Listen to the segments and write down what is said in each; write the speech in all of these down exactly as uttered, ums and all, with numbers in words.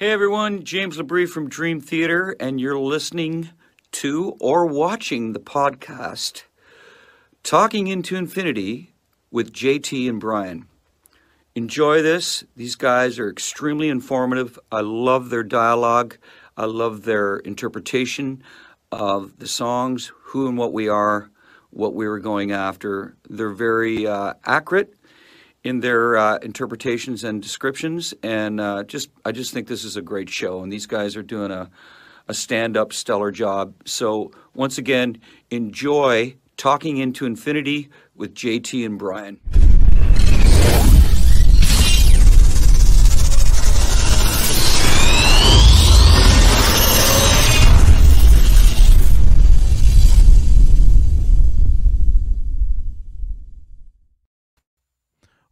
Hey everyone, James LaBrie from Dream Theater, and you're listening to or watching the podcast Talking Into Infinity with J T and Brian. Enjoy this. These guys are extremely informative. I love their dialogue. I love their interpretation of the songs, who and what we are, what we were going after. They're very uh, accurate in their uh, interpretations and descriptions, and uh, just I just think this is a great show, and these guys are doing a, a stand-up stellar job. So once again, enjoy Talking Into Infinity with J T and Brian.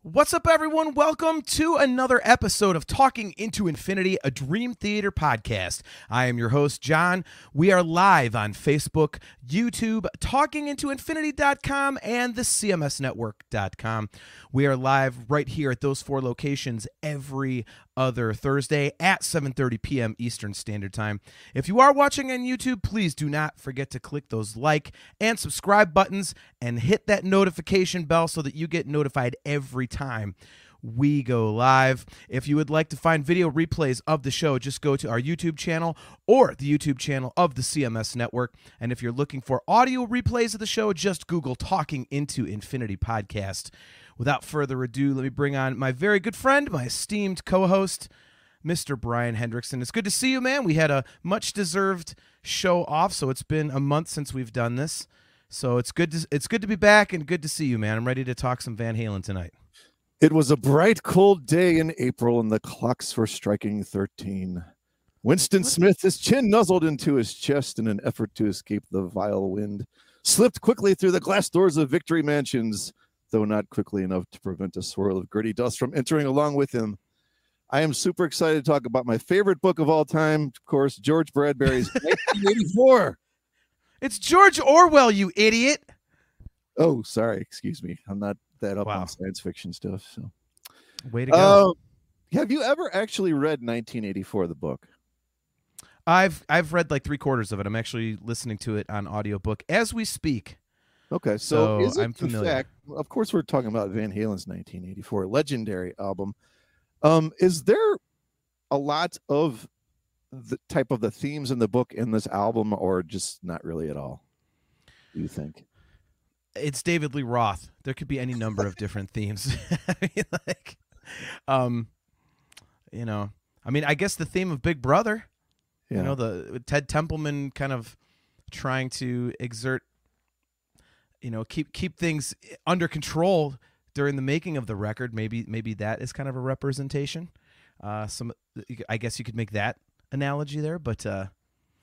What's up, everyone? Welcome to another episode of Talking Into Infinity, a Dream Theater podcast. I am your host, John. We are live on Facebook, YouTube, talking into infinity dot com, and the C M S network dot com. We are live right here at those four locations every other Thursday at seven thirty p m Eastern Standard Time. If you are watching on YouTube, please do not forget to click those like and subscribe buttons and hit that notification bell so that you get notified every time we go live. If you would like to find video replays of the show, just go to our YouTube channel or the YouTube channel of the C M S Network. And if you're looking for audio replays of the show, just Google Talking Into Infinity Podcast. Without further ado, let me bring on my very good friend, my esteemed co-host, Mister Brian Hendrickson. It's good to see you, man. We had a much-deserved show off, so it's been a month since we've done this. So it's good to, it's good to be back and good to see you, man. I'm ready to talk some Van Halen tonight. It was a bright, cold day in April, and the clocks were striking thirteen. Winston what? Smith, his chin nuzzled into his chest in an effort to escape the vile wind, slipped quickly through the glass doors of Victory Mansions, though not quickly enough to prevent a swirl of gritty dust from entering along with him. I am super excited to talk about my favorite book of all time, of course, George Bradbury's nineteen eighty-four. It's George Orwell, you idiot. Oh, sorry. Excuse me. I'm not that up wow. on science fiction stuff. So, way to go. Uh, have you ever actually read nineteen eighty-four, the book? I've I've read like three quarters of it. I'm actually listening to it on audiobook as we speak. Okay, so, so is it I'm familiar. Fact, of course, we're talking about Van Halen's nineteen eighty-four legendary album. Um, is there a lot of the type of the themes in the book in this album, or just not really at all? Do you think? It's David Lee Roth. There could be any number of different themes. I mean, like, um, you know, I mean, I guess the theme of Big Brother, yeah. you know, the Ted Templeman kind of trying to exert, you know, keep keep things under control during the making of the record. Maybe maybe that is kind of a representation. Uh, some, I guess you could make that analogy there, but uh,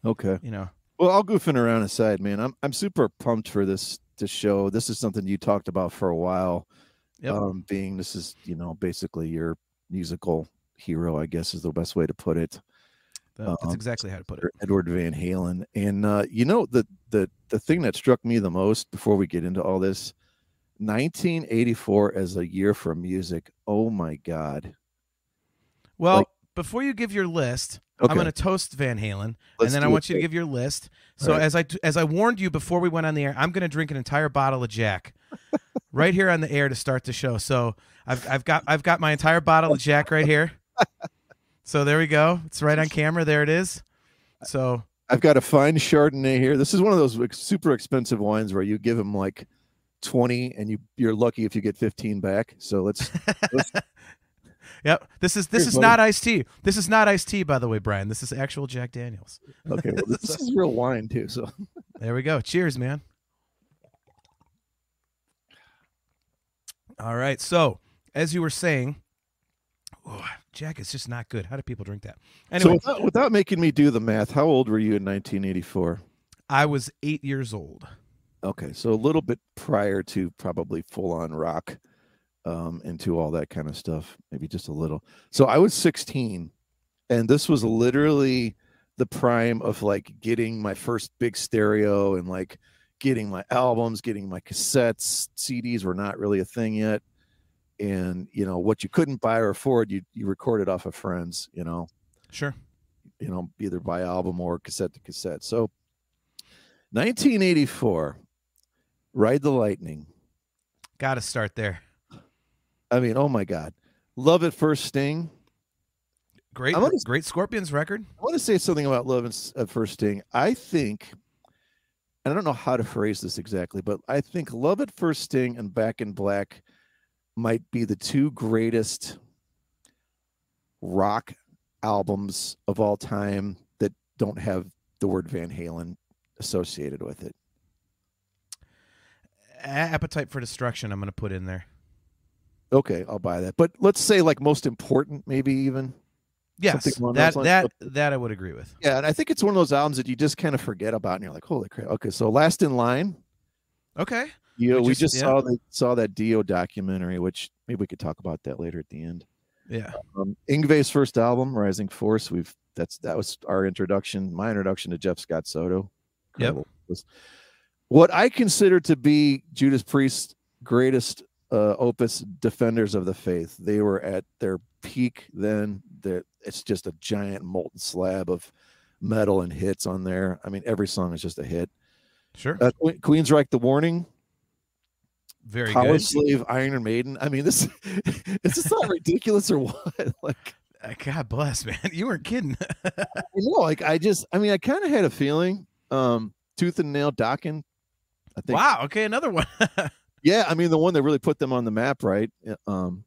okay, you know. Well, all goofing around aside, man, I'm I'm super pumped for this. To show this is something you talked about for a while, yep. um, being this is you know basically your musical hero, I guess is the best way to put it. That's um, exactly how to put it. Edward Van Halen, and uh, you know the the the thing that struck me the most before we get into all this, nineteen eighty-four as a year for music. Oh my God! Well, like, before you give your list. Okay. I'm going to toast Van Halen, Let's and then I want you thing. to give your list. So right. as I as I warned you before we went on the air, I'm going to drink an entire bottle of Jack right here on the air to start the show. So I've I've got I've got my entire bottle of Jack right here. So there we go. It's right on camera. There it is. So I've got a fine Chardonnay here. This is one of those super expensive wines where you give them like twenty, and you you're lucky if you get fifteen back. So let's. let's Yep. This is this Here's is money. Not iced tea. This is not iced tea, by the way, Brian. This is actual Jack Daniel's. Okay, well, this, this is real wine too. So there we go. Cheers, man. All right. So as you were saying, oh, Jack is just not good. How do people drink that? Anyway, so without, without making me do the math, how old were you in nineteen eighty-four? I was eight years old. Okay, so a little bit prior to probably full-on rock. Um, into all that kind of stuff, maybe just a little. So I was sixteen, and this was literally the prime of like getting my first big stereo and like getting my albums, getting my cassettes. C Ds were not really a thing yet, and you know what you couldn't buy or afford, you you recorded off of friends, you know. Sure. You know, either by album or cassette to cassette. So nineteen eighty-four, Ride the Lightning. Got to start there. I mean, oh my God. Love at First Sting. Great, gonna, great Scorpions record. I want to say something about Love at First Sting. I think, and I don't know how to phrase this exactly, but I think Love at First Sting and Back in Black might be the two greatest rock albums of all time that don't have the word Van Halen associated with it. Appetite for Destruction, I'm going to put in there. Okay, I'll buy that. But let's say like most important, maybe even. Yes, that that that I would agree with. Yeah, and I think it's one of those albums that you just kind of forget about, and you're like, holy crap. Okay, so Last in Line. Okay. Yeah, we just saw that saw that Dio documentary, which maybe we could talk about that later at the end. Yeah. Um, Yngwie's first album, Rising Force. We've that's that was our introduction, my introduction to Jeff Scott Soto. Yep. What I consider to be Judas Priest's greatest uh, opus, Defenders of the Faith. They were at their peak then. That it's just a giant molten slab of metal and hits on there. I mean, every song is just a hit. Sure. Uh, Queensryche, The Warning. Very Power good. Slave, Iron Maiden. I mean, this is this not ridiculous or what? Like, God bless, man. You weren't kidding. I know. Like, I just, I mean, I kind of had a feeling. Um, Tooth and Nail, Dokken. I think. Wow. Okay, another one. Yeah, I mean, the one that really put them on the map, right? Um,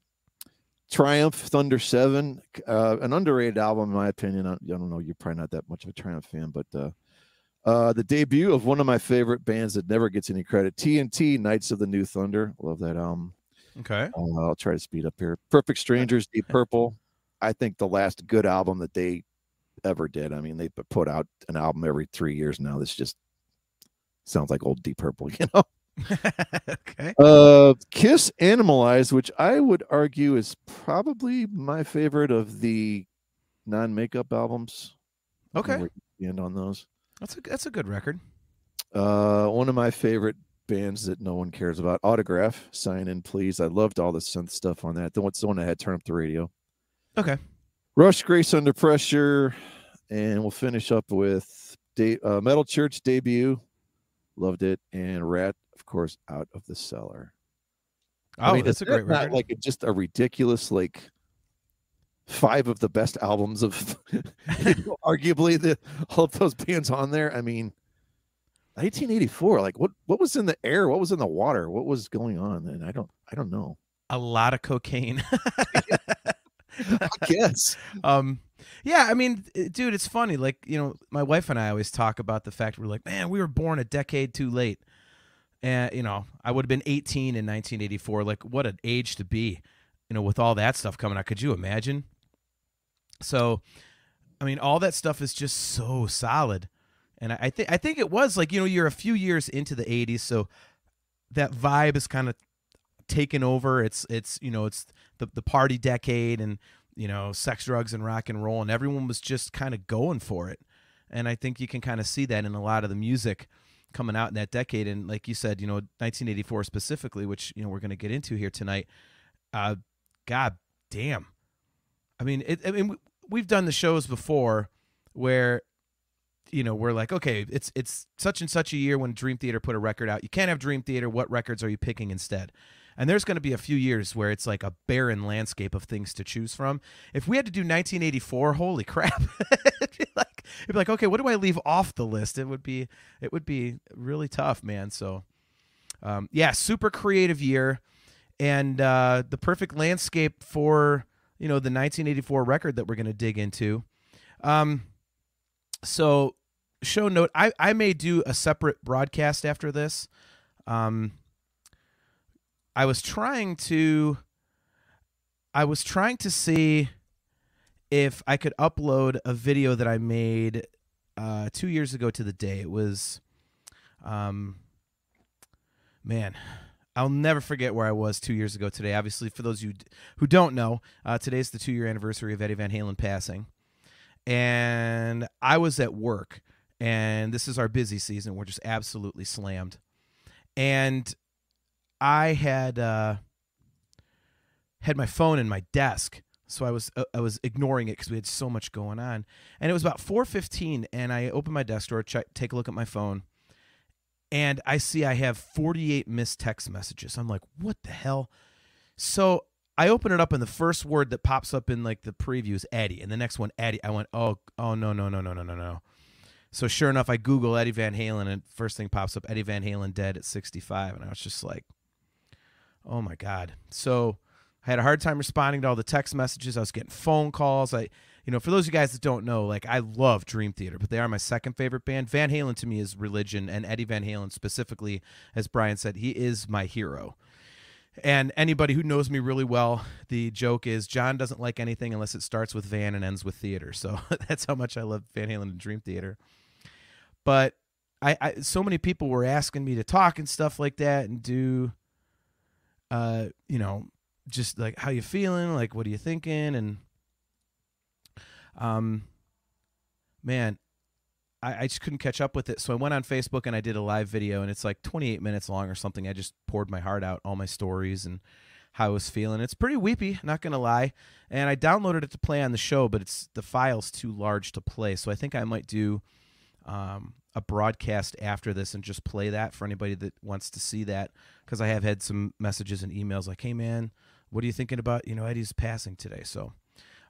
Triumph, Thunder Seven, uh, an underrated album in my opinion. I, I don't know. You're probably not that much of a Triumph fan, but. Uh, Uh, the debut of one of my favorite bands that never gets any credit, T N T, Knights of the New Thunder. Love that album. Okay. Uh, I'll try to speed up here. Perfect Strangers, Deep Purple. I think the last good album that they ever did. I mean, they put out an album every three years now. This just sounds like old Deep Purple, you know? Okay. Uh, Kiss, Animalized, which I would argue is probably my favorite of the non-makeup albums. Okay. We end on those. That's a that's a good record. Uh, one of my favorite bands that no one cares about, Autograph, Sign In Please. I loved all the synth stuff on that. The one's the one I had Turn Up the Radio. Okay. Rush, Grace Under Pressure, and we'll finish up with de uh, Metal Church debut. Loved it, and Rat, of course, Out of the Cellar. Oh, I mean, that's a great record. Not like it's just a ridiculous like. Five of the best albums of arguably the all of those bands on there. I mean, nineteen eighty-four, like what what was in the air, what was in the water, what was going on? And I don't I don't know. A lot of cocaine. I guess. Um yeah, I mean, dude, it's funny, like, you know, my wife and I always talk about the fact we're like, man, we were born a decade too late. And you know, I would have been eighteen in nineteen eighty-four. Like, what an age to be, you know, with all that stuff coming out. Could you imagine? So, I mean, all that stuff is just so solid. And I, I think I think it was like, you know, you're a few years into the eighties, so that vibe is kind of taken over. It's it's you know, it's the the party decade, and you know, sex, drugs, and rock and roll, and everyone was just kind of going for it. And I think you can kind of see that in a lot of the music coming out in that decade. And like you said, you know, nineteen eighty-four specifically, which, you know, we're going to get into here tonight. Uh, God damn. I mean, it, I mean, we've done the shows before where, you know, we're like, okay, it's it's such and such a year when Dream Theater put a record out. You can't have Dream Theater. What records are you picking instead? And there's going to be a few years where it's like a barren landscape of things to choose from. If we had to do nineteen eighty-four, holy crap. It'd be like, it'd be like, okay, what do I leave off the list? It would be, it would be really tough, man. So, um, yeah, super creative year. And uh, the perfect landscape for, you know, the nineteen eighty-four record that we're going to dig into. Um, so, show note, I, I may do a separate broadcast after this. Um, I was trying to, I was trying to see if I could upload a video that I made uh, two years ago to the day. It was, um, man... I'll never forget where I was two years ago today. Obviously, for those of you who don't know, uh, today's the two-year anniversary of Eddie Van Halen passing. And I was at work, and this is our busy season. We're just absolutely slammed. And I had uh, had my phone in my desk So I was uh, I was ignoring it because we had so much going on. And it was about four fifteen, and I opened my desk drawer, check, take a look at my phone, and I see I have forty-eight missed text messages. I'm like, what the hell? So I open it up, and the first word that pops up in like the preview is Eddie, and the next one, Eddie. I went, oh, oh no, no, no, no, no, no, no. So sure enough, I Google Eddie Van Halen, and first thing pops up, Eddie Van Halen dead at sixty-five, and I was just like, oh my God. So I had a hard time responding to all the text messages. I was getting phone calls. I, you know, for those of you guys that don't know, like, I love Dream Theater, but they are my second favorite band. Van Halen to me is religion, and Eddie Van Halen specifically, as Brian said, he is my hero. And anybody who knows me really well, the joke is John doesn't like anything unless it starts with Van and ends with theater. So that's how much I love Van Halen and Dream Theater. But I, I so many people were asking me to talk and stuff like that and do, uh, you know, just like, how you feeling? Like, what are you thinking? And, um, man, I, I just couldn't catch up with it. So I went on Facebook and I did a live video, and it's like twenty-eight minutes long or something. I just poured my heart out, all my stories and how I was feeling. It's pretty weepy, not going to lie. And I downloaded it to play on the show, but it's the file's too large to play. So I think I might do, um, a broadcast after this and just play that for anybody that wants to see that. 'Cause I have had some messages and emails like, hey man, what are you thinking about, you know, Eddie's passing today? So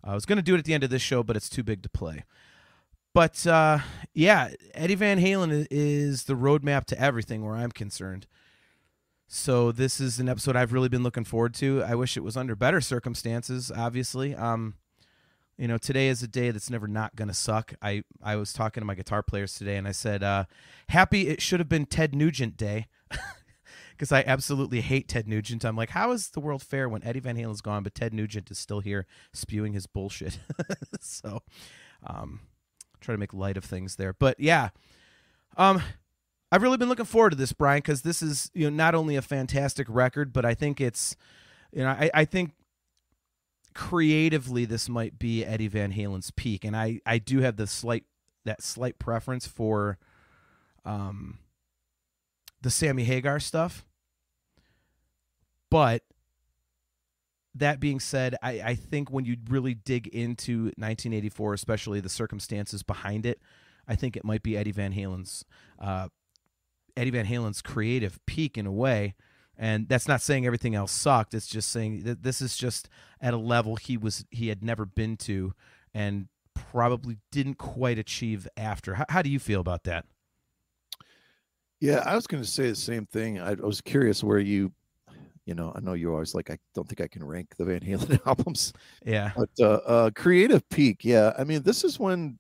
uh, I was going to do it at the end of this show, but it's too big to play. But uh, yeah, Eddie Van Halen is the roadmap to everything where I'm concerned. So this is an episode I've really been looking forward to. I wish it was under better circumstances, obviously. Um, you know, today is a day that's never not going to suck. I, I was talking to my guitar players today, and I said, uh, happy it should have been Ted Nugent Day. Because I absolutely hate Ted Nugent. I'm like, how is the world fair when Eddie Van Halen's gone, but Ted Nugent is still here spewing his bullshit? So, um, try to make light of things there. But yeah, um, I've really been looking forward to this, Brian, because this is, you know, not only a fantastic record, but I think it's, you know, I, I think creatively this might be Eddie Van Halen's peak, and I I do have the slight that slight preference for, um. the Sammy Hagar stuff. But that being said, I, I think when you really dig into nineteen eighty-four, especially the circumstances behind it, I think it might be Eddie Van Halen's uh, Eddie Van Halen's creative peak in a way. And that's not saying everything else sucked. It's just saying that this is just at a level he was he had never been to and probably didn't quite achieve after. How, how do you feel about that? Yeah, I was going to say the same thing. I, I was curious where you, you know, I know you're always like, I don't think I can rank the Van Halen albums. Yeah. But uh, uh, creative peak, yeah. I mean, this is when,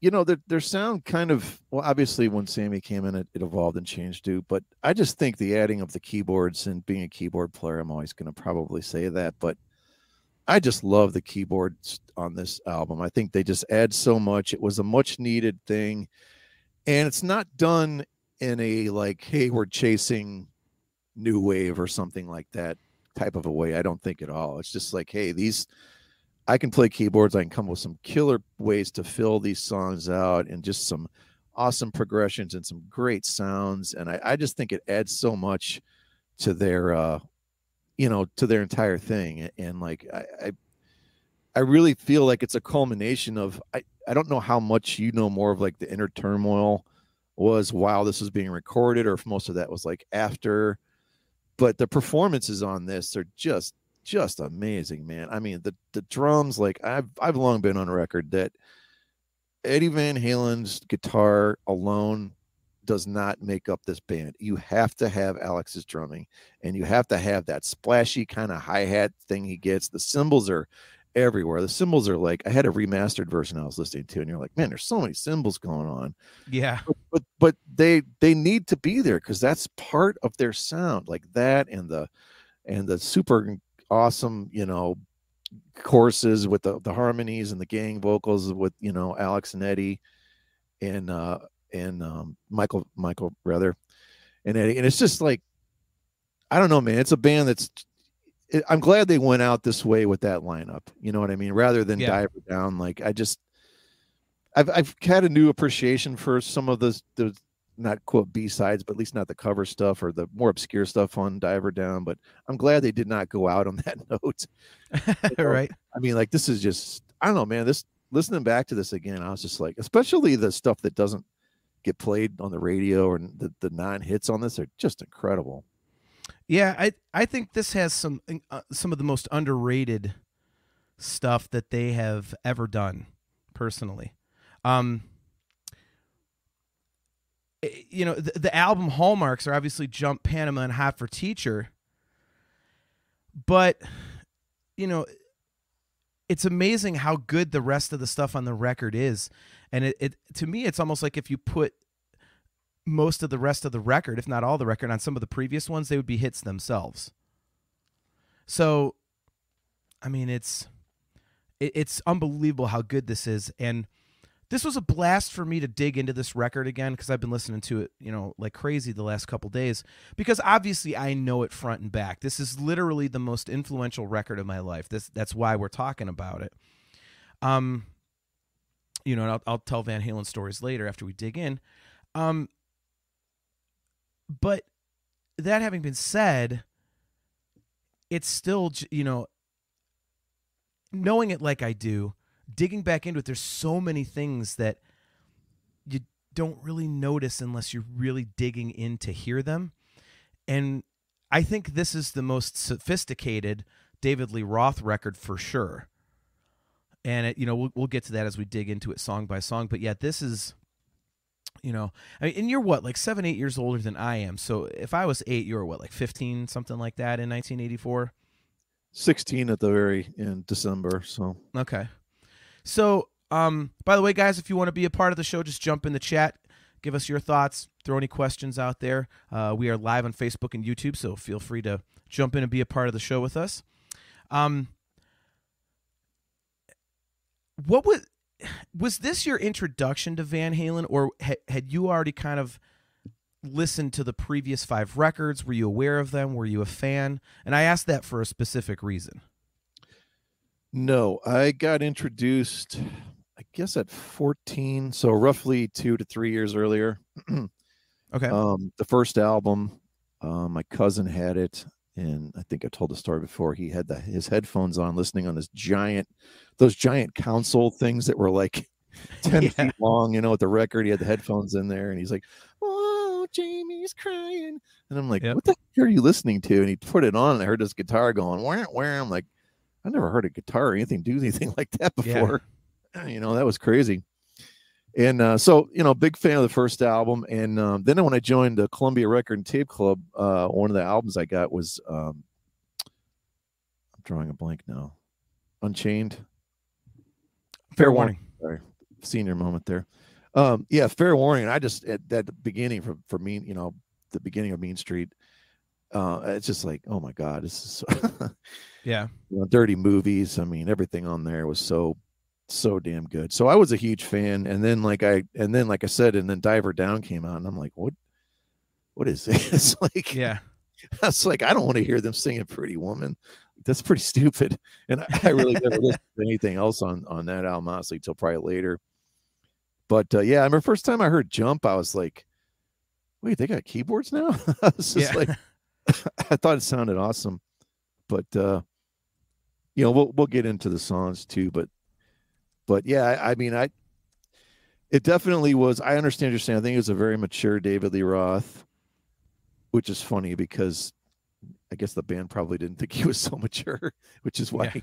you know, their, their sound kind of, well, obviously when Sammy came in, it, it evolved and changed too. But I just think the adding of the keyboards and being a keyboard player, I'm always going to probably say that. But I just love the keyboards on this album. I think they just add so much. It was a much needed thing. And it's not done in a like, hey, we're chasing new wave or something like that type of a way. I don't think at all. It's just like, hey, these, I can play keyboards. I can come with some killer ways to fill these songs out and just some awesome progressions and some great sounds. And I, I just think it adds so much to their, uh, you know, to their entire thing. And like, I, I, I really feel like it's a culmination of, I, I don't know how much, you know, more of like the inner turmoil was while this was being recorded, or if most of that was like after. But the performances on this are just just amazing, man. I mean, the the drums, like I've I've long been on record that Eddie Van Halen's guitar alone does not make up this band. You have to have Alex's drumming, and you have to have that splashy kind of hi-hat thing he gets. The cymbals are everywhere. The cymbals are like, I had a remastered version I was listening to, and you're like, man, there's so many cymbals going on. Yeah, but but, but they they need to be there because that's part of their sound, like that, and the and the super awesome, you know, choruses with the, the harmonies and the gang vocals with, you know, Alex and Eddie and uh and um Michael Michael rather and Eddie. And it's just like, I don't know, man, it's a band that's, I'm glad they went out this way with that lineup. You know what I mean? Rather than yeah. Diver Down. Like I just, I've, I've had a new appreciation for some of the, the, not quote B-sides, but at least not the cover stuff or the more obscure stuff on Diver Down. But I'm glad they did not go out on that note. You know? Right. I mean, like, this is just, I don't know, man, this, listening back to this again, I was just like, especially the stuff that doesn't get played on the radio, or the, the non-hits on this are just incredible. Yeah. I, I think this has some, uh, some of the most underrated stuff that they have ever done personally. Um, You know, the, the album hallmarks are obviously Jump, Panama, and Hot for Teacher. But, you know, it's amazing how good the rest of the stuff on the record is. And it, it to me, it's almost like if you put most of the rest of the record, if not all the record, on some of the previous ones, they would be hits themselves. So, I mean, it's it, it's unbelievable how good this is. And this was a blast for me to dig into this record again, because I've been listening to it, you know, like crazy the last couple days, because obviously I know it front and back. This is literally the most influential record of my life. This that's why we're talking about it. Um, you know, and I'll, I'll tell Van Halen stories later after we dig in. Um, but that having been said, it's still, you know, knowing it like I do, digging back into it, there's so many things that you don't really notice unless you're really digging in to hear them. And I think this is the most sophisticated David Lee Roth record for sure. And, it, you know, we'll, we'll get to that as we dig into it song by song. But, yeah, this is, you know, I mean, and you're what, like seven, eight years older than I am. So if I was eight, you were what, like fifteen, something like that in nineteen eighty-four? sixteen at the very end, December. So, okay. So, um, by the way, guys, if you want to be a part of the show, just jump in the chat, give us your thoughts, throw any questions out there. Uh, we are live on Facebook and YouTube, so feel free to jump in and be a part of the show with us. Um, what was, was this your introduction to Van Halen, or ha had you already kind of listened to the previous five records? Were you aware of them? Were you a fan? And I asked that for a specific reason. No, I got introduced, I guess, at fourteen, so roughly two to three years earlier. Okay. Um, the first album, uh, my cousin had it, and I think I told the story before. He had the, his headphones on, listening on this giant, those giant console things that were like ten yeah. feet long, you know, with the record. He had the headphones in there, and he's like, "Oh, Jamie's crying," and I'm like, yep. "What the heck are you listening to?" And he put it on, and I heard this guitar going, "Where, where?" I'm like, I never heard a guitar or anything do anything like that before. Yeah. You know, that was crazy. And uh, so, you know, big fan of the first album. And um, then when I joined the Columbia Record and Tape Club, uh, one of the albums I got was, um, I'm drawing a blank now, Unchained. Fair, Fair Warning. Warning. Sorry, senior moment there. Um, yeah, Fair Warning. And I just, at that beginning for, for me, you know, the beginning of Mean Street, uh, it's just like, oh, my God, this is so yeah, you know, Dirty Movies. I mean, everything on there was so, so damn good. So I was a huge fan. And then, like I, and then, like I said, and then Diver Down came out, and I'm like, what, what is this? Like, yeah, I was like, I don't want to hear them singing Pretty Woman. That's pretty stupid. And I, I really never listened to anything else on on that album, honestly, till probably later. But uh, yeah, I remember first time I heard Jump, I was like, wait, they got keyboards now? I was just yeah. like, I thought it sounded awesome. But, uh, you know, we'll, we'll get into the songs too, but, but yeah, I, I mean, I, it definitely was, I understand what you're saying. I think it was a very mature David Lee Roth, which is funny because I guess the band probably didn't think he was so mature, which is why, yeah.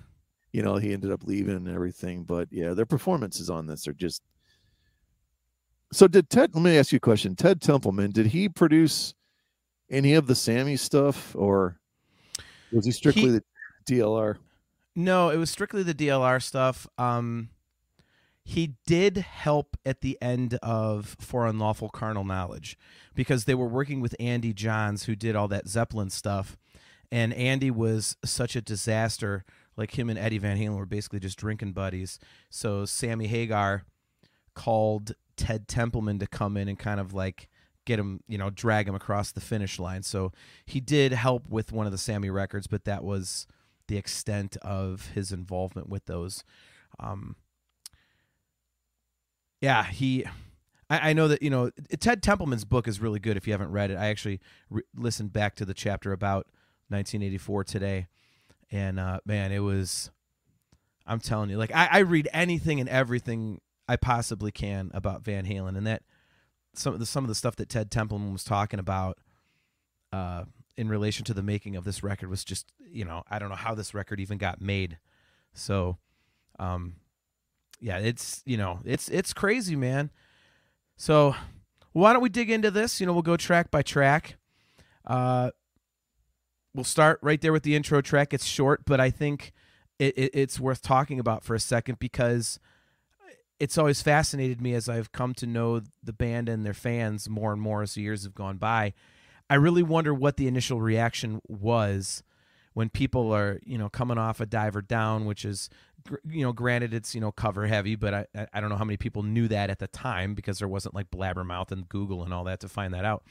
you know, he ended up leaving and everything. But yeah, their performances on this are just, so did Ted, let me ask you a question. Ted Templeman, did he produce any of the Sammy stuff, or was he strictly he, the D L R? No, it was strictly the D L R stuff. Um, he did help at the end of For Unlawful Carnal Knowledge, because they were working with Andy Johns, who did all that Zeppelin stuff. And Andy was such a disaster. Like, him and Eddie Van Halen were basically just drinking buddies. So Sammy Hagar called Ted Templeman to come in and kind of like get him, you know, drag him across the finish line. So he did help with one of the Sammy records, but that was the extent of his involvement with those. Um, yeah, he, I, I know that, you know, Ted Templeman's book is really good if you haven't read it. I actually re listened back to the chapter about nineteen eighty-four today, and uh, man, it was, I'm telling you, like I, I read anything and everything I possibly can about Van Halen, and that some of the some of the stuff that Ted Templeman was talking about uh, in relation to the making of this record was just, you know, I don't know how this record even got made. So, um, yeah, it's, you know, it's it's crazy, man. So why don't we dig into this? You know, we'll go track by track. Uh, we'll start right there with the intro track. It's short, but I think it, it, it's worth talking about for a second, because it's always fascinated me as I've come to know the band and their fans more and more as the years have gone by. I really wonder what the initial reaction was when people are, you know, coming off a Diver Down, which is, you know, granted it's, you know, cover heavy, but I, I don't know how many people knew that at the time, because there wasn't like Blabbermouth and Google and all that to find that out.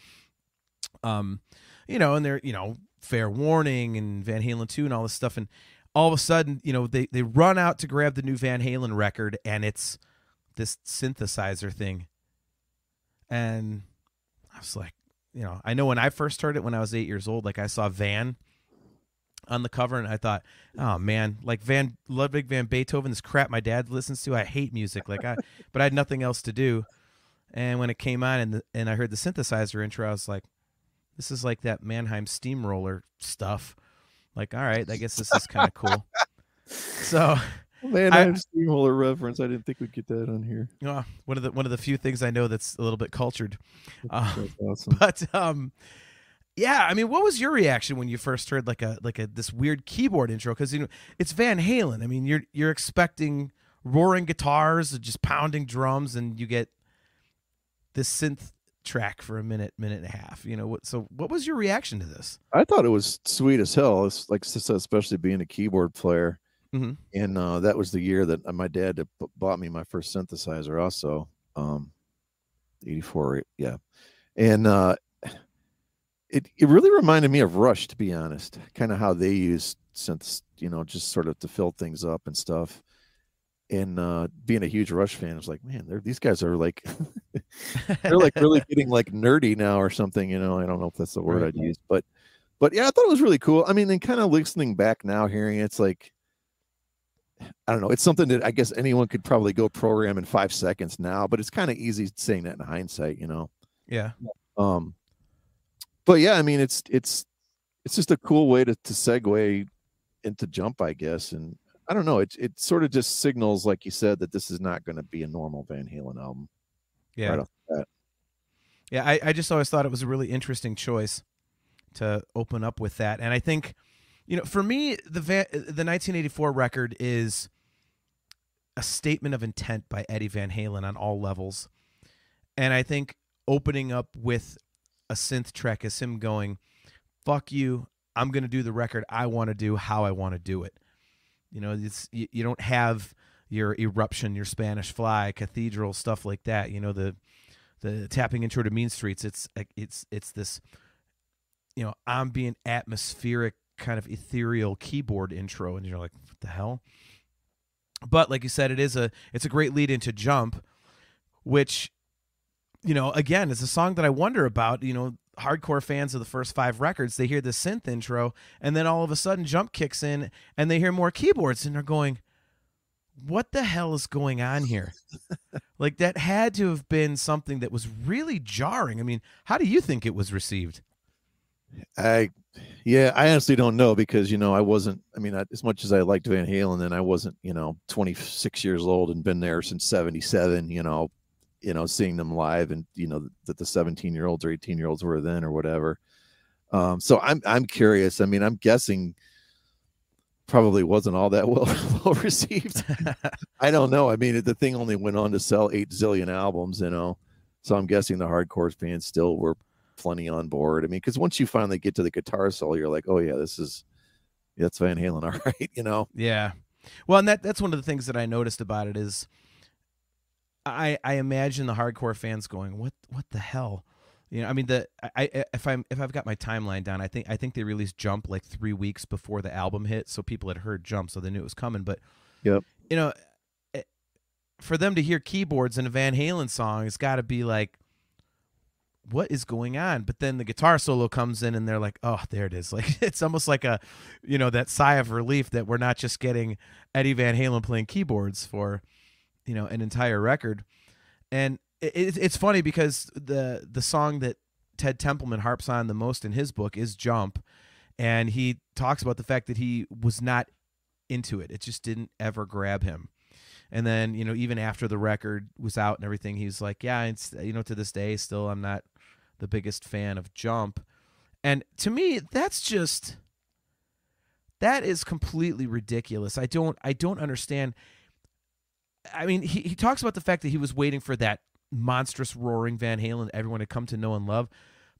Um, you know, and they're, you know, Fair Warning and Van Halen two and all this stuff. And all of a sudden, you know, they, they run out to grab the new Van Halen record, and it's this synthesizer thing. And I was like, you know, I know when I first heard it when I was eight years old, like I saw Van on the cover and I thought, oh man, like Van Ludwig van Beethoven, this crap my dad listens to. I hate music. Like I, but I had nothing else to do. And when it came on and the, and I heard the synthesizer intro, I was like, this is like that Mannheim Steamroller stuff. Like, all right, I guess this is kind of cool. So Man, I, I have a Steamroller reference. I didn't think we'd get that on here. Uh, one of the one of the few things I know that's a little bit cultured. Uh, that's awesome. But um, yeah, I mean, what was your reaction when you first heard like a like a this weird keyboard intro? Because you know it's Van Halen. I mean, you're you're expecting roaring guitars, and just pounding drums, and you get this synth track for a minute, minute and a half. You know what? So, what was your reaction to this? I thought it was sweet as hell. It's like, especially being a keyboard player. Mm-hmm. And uh, that was the year that my dad bought me my first synthesizer also, um, eighty-four. Yeah. And uh, it, it really reminded me of Rush, to be honest, kind of how they used synths, you know, just sort of to fill things up and stuff. And uh, being a huge Rush fan, I was like, man, they're, these guys are like, they're like really getting like nerdy now or something. You know, I don't know if that's the word right. I'd use, but, but yeah, I thought it was really cool. I mean, and kind of listening back now, hearing it, it's like, I don't know. It's something that I guess anyone could probably go program in five seconds now, but it's kind of easy saying that in hindsight, you know? Yeah. Um, but yeah, I mean, it's, it's, it's just a cool way to, to segue into Jump, I guess. And I don't know, it, it sort of just signals, like you said, that this is not going to be a normal Van Halen album. Yeah. Right off the bat. Yeah. I, I just always thought it was a really interesting choice to open up with that. And I think, you know, for me, the Van, the nineteen eighty-four record is a statement of intent by Eddie Van Halen on all levels. And I think opening up with a synth track is him going, fuck you, I'm going to do the record I want to do how I want to do it. You know, it's, you, you don't have your Eruption, your Spanish Fly, Cathedral, stuff like that. You know, the the tapping intro to Mean Streets, it's it's it's this, you know, ambient, atmospheric, kind of ethereal keyboard intro, and you're like, what the hell? But like you said, it is a it's a great lead into Jump, which, you know, again, is a song that I wonder about. You know, hardcore fans of the first five records, they hear the synth intro, and then all of a sudden Jump kicks in and they hear more keyboards and they're going, what the hell is going on here? Like, that had to have been something that was really jarring. I mean, how do you think it was received? I yeah, I honestly don't know, because, you know, I wasn't, I mean, I, as much as I liked Van Halen, then I wasn't, you know, twenty-six years old and been there since seventy-seven, you know, you know, seeing them live, and, you know, that the seventeen year olds or eighteen year olds were then or whatever. Um, so I'm, I'm curious. I mean, I'm guessing probably wasn't all that well, well received. I don't know. I mean, the thing only went on to sell eight zillion albums, you know, so I'm guessing the hardcore fans still were plenty on board. I mean, because once you finally get to the guitar solo, you're like, oh yeah, this is, that's Van Halen, all right, you know? Yeah. Well, and that that's one of the things that I noticed about it is, I I imagine the hardcore fans going, what what the hell, you know? I mean, the I if I'm if I've got my timeline down, I think I think they released Jump like three weeks before the album hit, so people had heard Jump, so they knew it was coming. But yep, you know, for them to hear keyboards in a Van Halen song, it's got to be like, what is going on? But then the guitar solo comes in and they're like, oh, there it is. Like, it's almost like a, you know, that sigh of relief that we're not just getting Eddie Van Halen playing keyboards for, you know, an entire record. And it, it's funny because the, the song that Ted Templeman harps on the most in his book is Jump. And he talks about the fact that he was not into it. It just didn't ever grab him. And then, you know, even after the record was out and everything, he's like, yeah, it's, you know, to this day, still, I'm not the biggest fan of Jump. And to me, that's just, that is completely ridiculous. I don't, I don't understand. I mean, he, he talks about the fact that he was waiting for that monstrous roaring Van Halen everyone had come to know and love.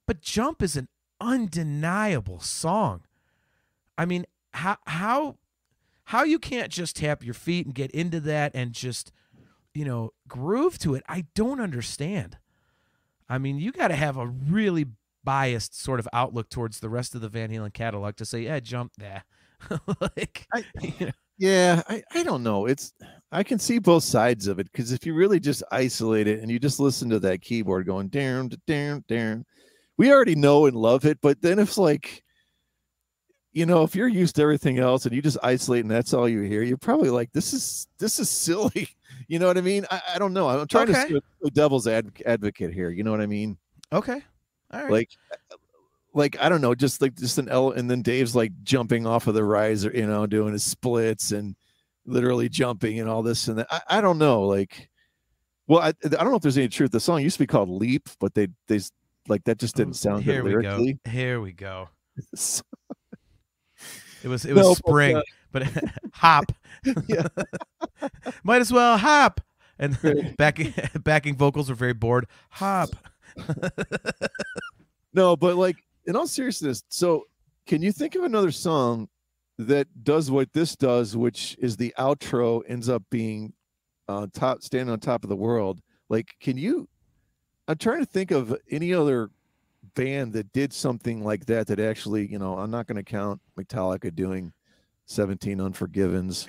But Jump is an undeniable song. I mean, how, how, How you can't just tap your feet and get into that and just, you know, groove to it, I don't understand. I mean, you got to have a really biased sort of outlook towards the rest of the Van Halen catalog to say, yeah, Jump, nah. Like, I, you know. Yeah, I, I don't know. It's, I can see both sides of it, because if you really just isolate it and you just listen to that keyboard going, damn, damn, damn, we already know and love it. But then it's like, you know, if you're used to everything else and you just isolate and that's all you hear, you're probably like, this is this is silly. You know what I mean? I, I don't know. I'm trying okay. to be devil's adv- advocate here. You know what I mean? Okay. All right. Like, like I don't know, just like just an L, and then Dave's like jumping off of the riser, you know, doing his splits and literally jumping and all this and that. I, I don't know. Like, well, I, I don't know if there's any truth. The song used to be called Leap, but they, they like that just didn't sound good lyrically. Here we go. So, It was it was no, spring, but, uh, but hop. Yeah. Might as well hop. And the backing backing vocals were very bored. Hop. No, but like in all seriousness, so can you think of another song that does what this does, which is the outro ends up being on top, standing on top of the world? Like, can you? I'm trying to think of any other band that did something like that, that actually, you know, I'm not going to count Metallica doing seventeen Unforgivens.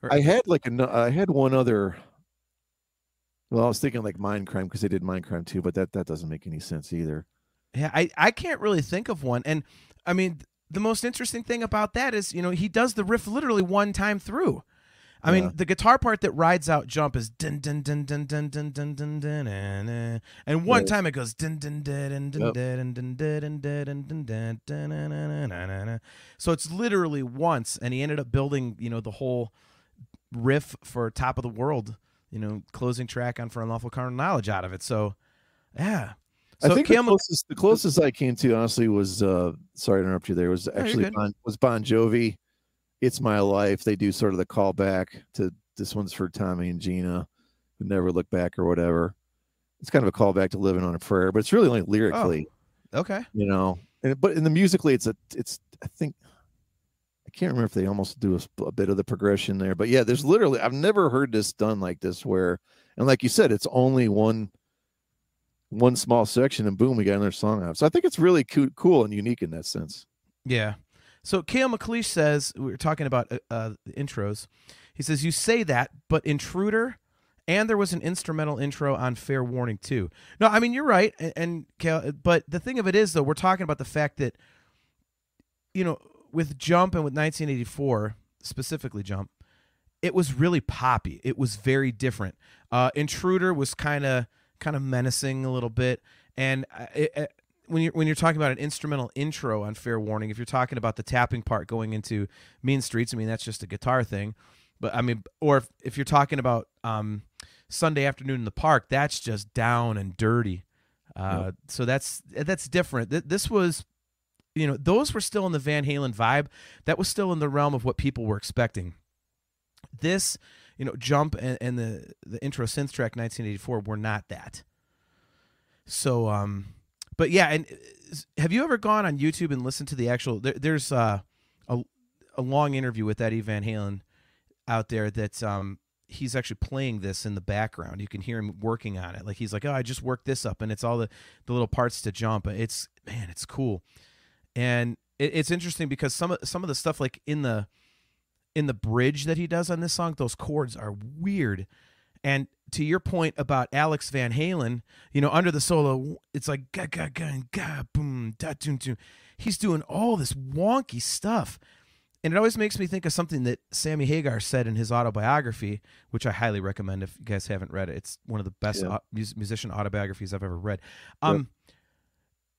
Right. I had like a, I had one other, well, I was thinking like Mindcrime, because they did Mindcrime too, but that, that doesn't make any sense either. Yeah. I, I can't really think of one. And I mean, the most interesting thing about that is, you know, he does the riff literally one time through. I mean, yeah. The guitar part that rides out Jump is dun dun dun dun dun dun dun dun dun, and one time it goes dun dun dun dun dun dun dun dun dun dun. So it's literally once, and he ended up building, you know, the whole riff for Top of the World, you know, closing track on For Unlawful Carnal Knowledge out of it. So, yeah. So I think Cam- the, closest, the closest I came to, honestly, was uh, sorry to interrupt you there, was actually oh, bon, was Bon Jovi. It's My Life. They do sort of the callback to this one's for Tommy and Gina, who never look back or whatever. It's kind of a callback to Living on a Prayer, but it's really only lyrically. Oh, okay. You know, and, but in the musically, it's a, it's, I think, I can't remember if they almost do a, a bit of the progression there, but yeah, there's literally, I've never heard this done like this where, and like you said, it's only one, one small section and boom, we got another song out. So I think it's really co- cool and unique in that sense. Yeah. So K L McLeish says, we were talking about uh, the intros. He says, you say that, but Intruder, and there was an instrumental intro on Fair Warning too. No, I mean, you're right. And, and K L, but the thing of it is, though, we're talking about the fact that, you know, with Jump and with nineteen eighty-four, specifically Jump, it was really poppy. It was very different. Uh, Intruder was kind of kind of menacing a little bit. And it, it When you're, when you're talking about an instrumental intro on Fair Warning, if you're talking about the tapping part going into Mean Streets, I mean, that's just a guitar thing. But I mean, or if, if you're talking about um, Sunday Afternoon in the Park, that's just down and dirty. Uh, yep. So that's that's different. This was, you know, those were still in the Van Halen vibe. That was still in the realm of what people were expecting. This, you know, Jump and, and the, the intro synth track nineteen eighty-four were not that. So, um... But yeah, and have you ever gone on YouTube and listened to the actual? There, there's uh, a a long interview with Eddie Van Halen out there that um, he's actually playing this in the background. You can hear him working on it. Like he's like, oh, I just worked this up, and it's all the, the little parts to Jump. It's man, it's cool, and it, it's interesting because some of some of the stuff like in the in the bridge that he does on this song, those chords are weird, And to your point about Alex Van Halen, you know, under the solo, it's like ga ga ga ga boom da doom doom. He's doing all this wonky stuff, and it always makes me think of something that Sammy Hagar said in his autobiography, which I highly recommend if you guys haven't read it. It's one of the best yeah. musician autobiographies I've ever read. Um,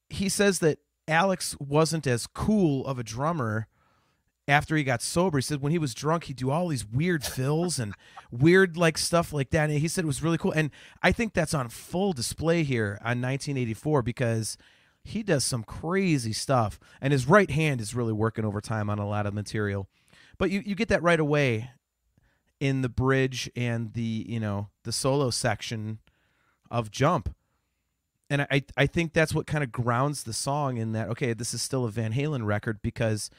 yeah. He says that Alex wasn't as cool of a drummer after he got sober. He said when he was drunk, he'd do all these weird fills and weird like stuff like that. And he said it was really cool. And I think that's on full display here on nineteen eighty-four, because he does some crazy stuff. And his right hand is really working overtime on a lot of material. But you, you get that right away in the bridge and the, you know, the solo section of Jump. And I, I think that's what kind of grounds the song in that, okay, this is still a Van Halen record, because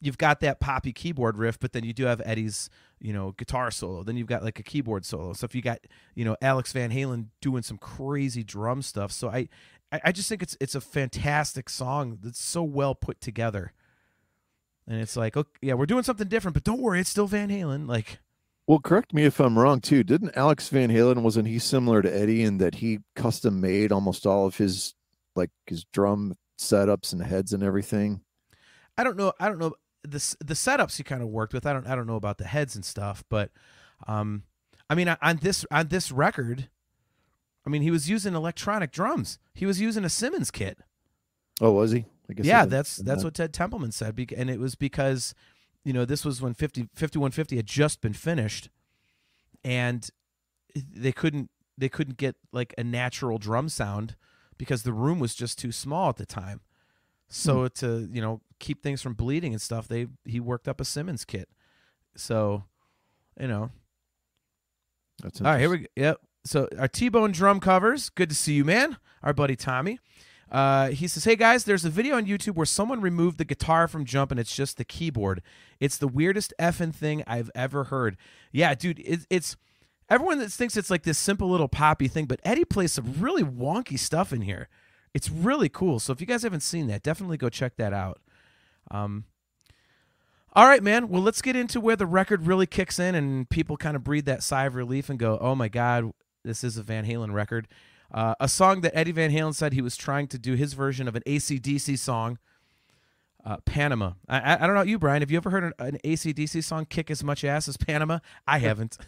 you've got that poppy keyboard riff, but then you do have Eddie's, you know, guitar solo. Then you've got like a keyboard solo. So if you got, you know, Alex Van Halen doing some crazy drum stuff. So I, I just think it's it's a fantastic song that's so well put together. And it's like, okay, yeah, we're doing something different, but don't worry, it's still Van Halen. Like, well, correct me if I'm wrong too. Didn't Alex Van Halen, wasn't he similar to Eddie in that he custom made almost all of his like his drum setups and heads and everything? I don't know. I don't know. The, the setups he kind of worked with. I don't I don't know about the heads and stuff, but um, I mean on this on this record, I mean he was using electronic drums. He was using a Simmons kit. Oh, was he? I guess yeah, that's that's what Ted Templeman said, and it was because, you know, this was when fifty-one fifty had just been finished, and they couldn't they couldn't get like a natural drum sound because the room was just too small at the time. So hmm. to, you know, keep things from bleeding and stuff, they he worked up a Simmons kit. So, you know. That's all right, here we go. Yep. So our T-Bone drum covers. Good to see you, man. Our buddy Tommy. Uh, he says, hey, guys, there's a video on YouTube where someone removed the guitar from Jump, and it's just the keyboard. It's the weirdest effing thing I've ever heard. Yeah, dude, it, it's everyone that thinks it's like this simple little poppy thing, but Eddie plays some really wonky stuff in here. It's really cool. So if you guys haven't seen that, definitely go check that out. Um, all right, man. Well, let's get into where the record really kicks in and people kind of breathe that sigh of relief and go, oh, my God, this is a Van Halen record. Uh, a song that Eddie Van Halen said he was trying to do his version of an A C D C song, uh, Panama. I, I, I don't know about you, Brian. Have you ever heard an, an A C D C song kick as much ass as Panama? I haven't.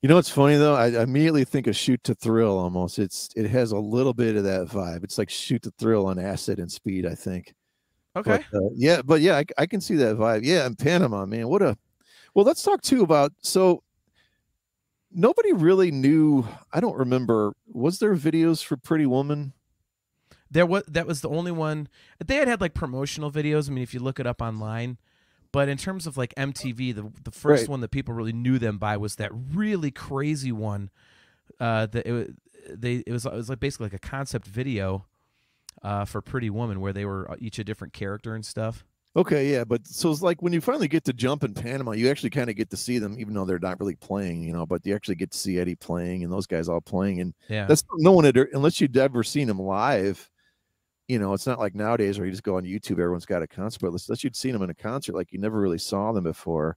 You know what's funny, though? I immediately think of Shoot to Thrill almost. It's It has a little bit of that vibe. It's like Shoot to Thrill on acid and speed, I think. Okay. But, uh, yeah, but yeah, I, I can see that vibe. Yeah, and Panama, man. What a well, let's talk, too, about so nobody really knew. I don't remember. Was there videos for Pretty Woman? There was. That was the only one. They had had like promotional videos. I mean, if you look it up online. But in terms of like M T V, the the first right. one that people really knew them by was that really crazy one. Uh, that it they it was it was like basically like a concept video, uh, for Pretty Woman where they were each a different character and stuff. Okay, yeah, but so it's like when you finally get to Jump in Panama, you actually kind of get to see them, even though they're not really playing, you know. But you actually get to see Eddie playing and those guys all playing, and yeah, that's no one had, unless you'd ever seen them live. You know, it's not like nowadays where you just go on YouTube, everyone's got a concert, but unless you'd seen them in a concert, like you never really saw them before.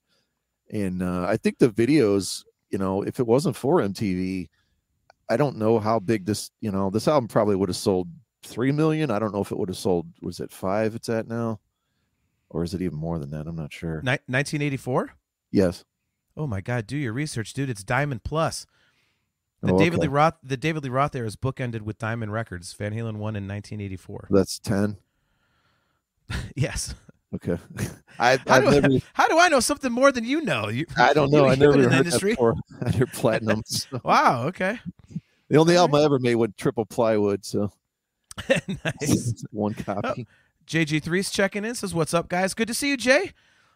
And uh, I think the videos, you know, if it wasn't for M T V, I don't know how big this, you know, this album probably would have sold three million. I don't know if it would have sold, was it five it's at now? Or is it even more than that? I'm not sure. Ni- nineteen eighty-four? Yes. Oh my God, do your research, dude. It's Diamond Plus. The, oh, David okay. Lee Roth, the David Lee Roth era is bookended with Diamond Records. Van Halen won in nineteen eighty-four. That's ten? Yes. Okay. I, how, I've do, never, how do I know something more than you know? You, I don't know. I never heard that before. I heard platinum. So. Wow, okay. The only All album right. I ever made was Triple Plywood, so. Nice. One copy. Oh, J G three's checking in, says, what's up, guys? Good to see you, Jay.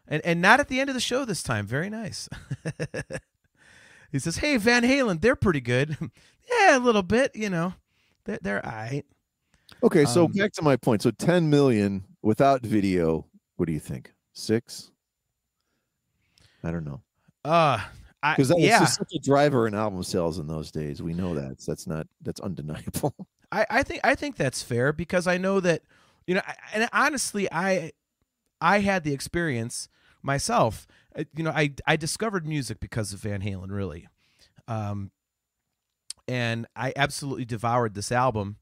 And, and not at the end of the show this time. Very nice. He says, hey, Van Halen, they're pretty good. Yeah, a little bit, you know. They're, they're all right. Okay, so um, back to my point. So ten million without video, what do you think? Six? I don't know. Uh, Because that was yeah. just such a driver in album sales in those days. We know that. So that's not that's undeniable. I, I think I think that's fair, because I know that, you know, and honestly, I I had the experience myself. You know, I, I discovered music because of Van Halen, really. Um, and I absolutely devoured this album.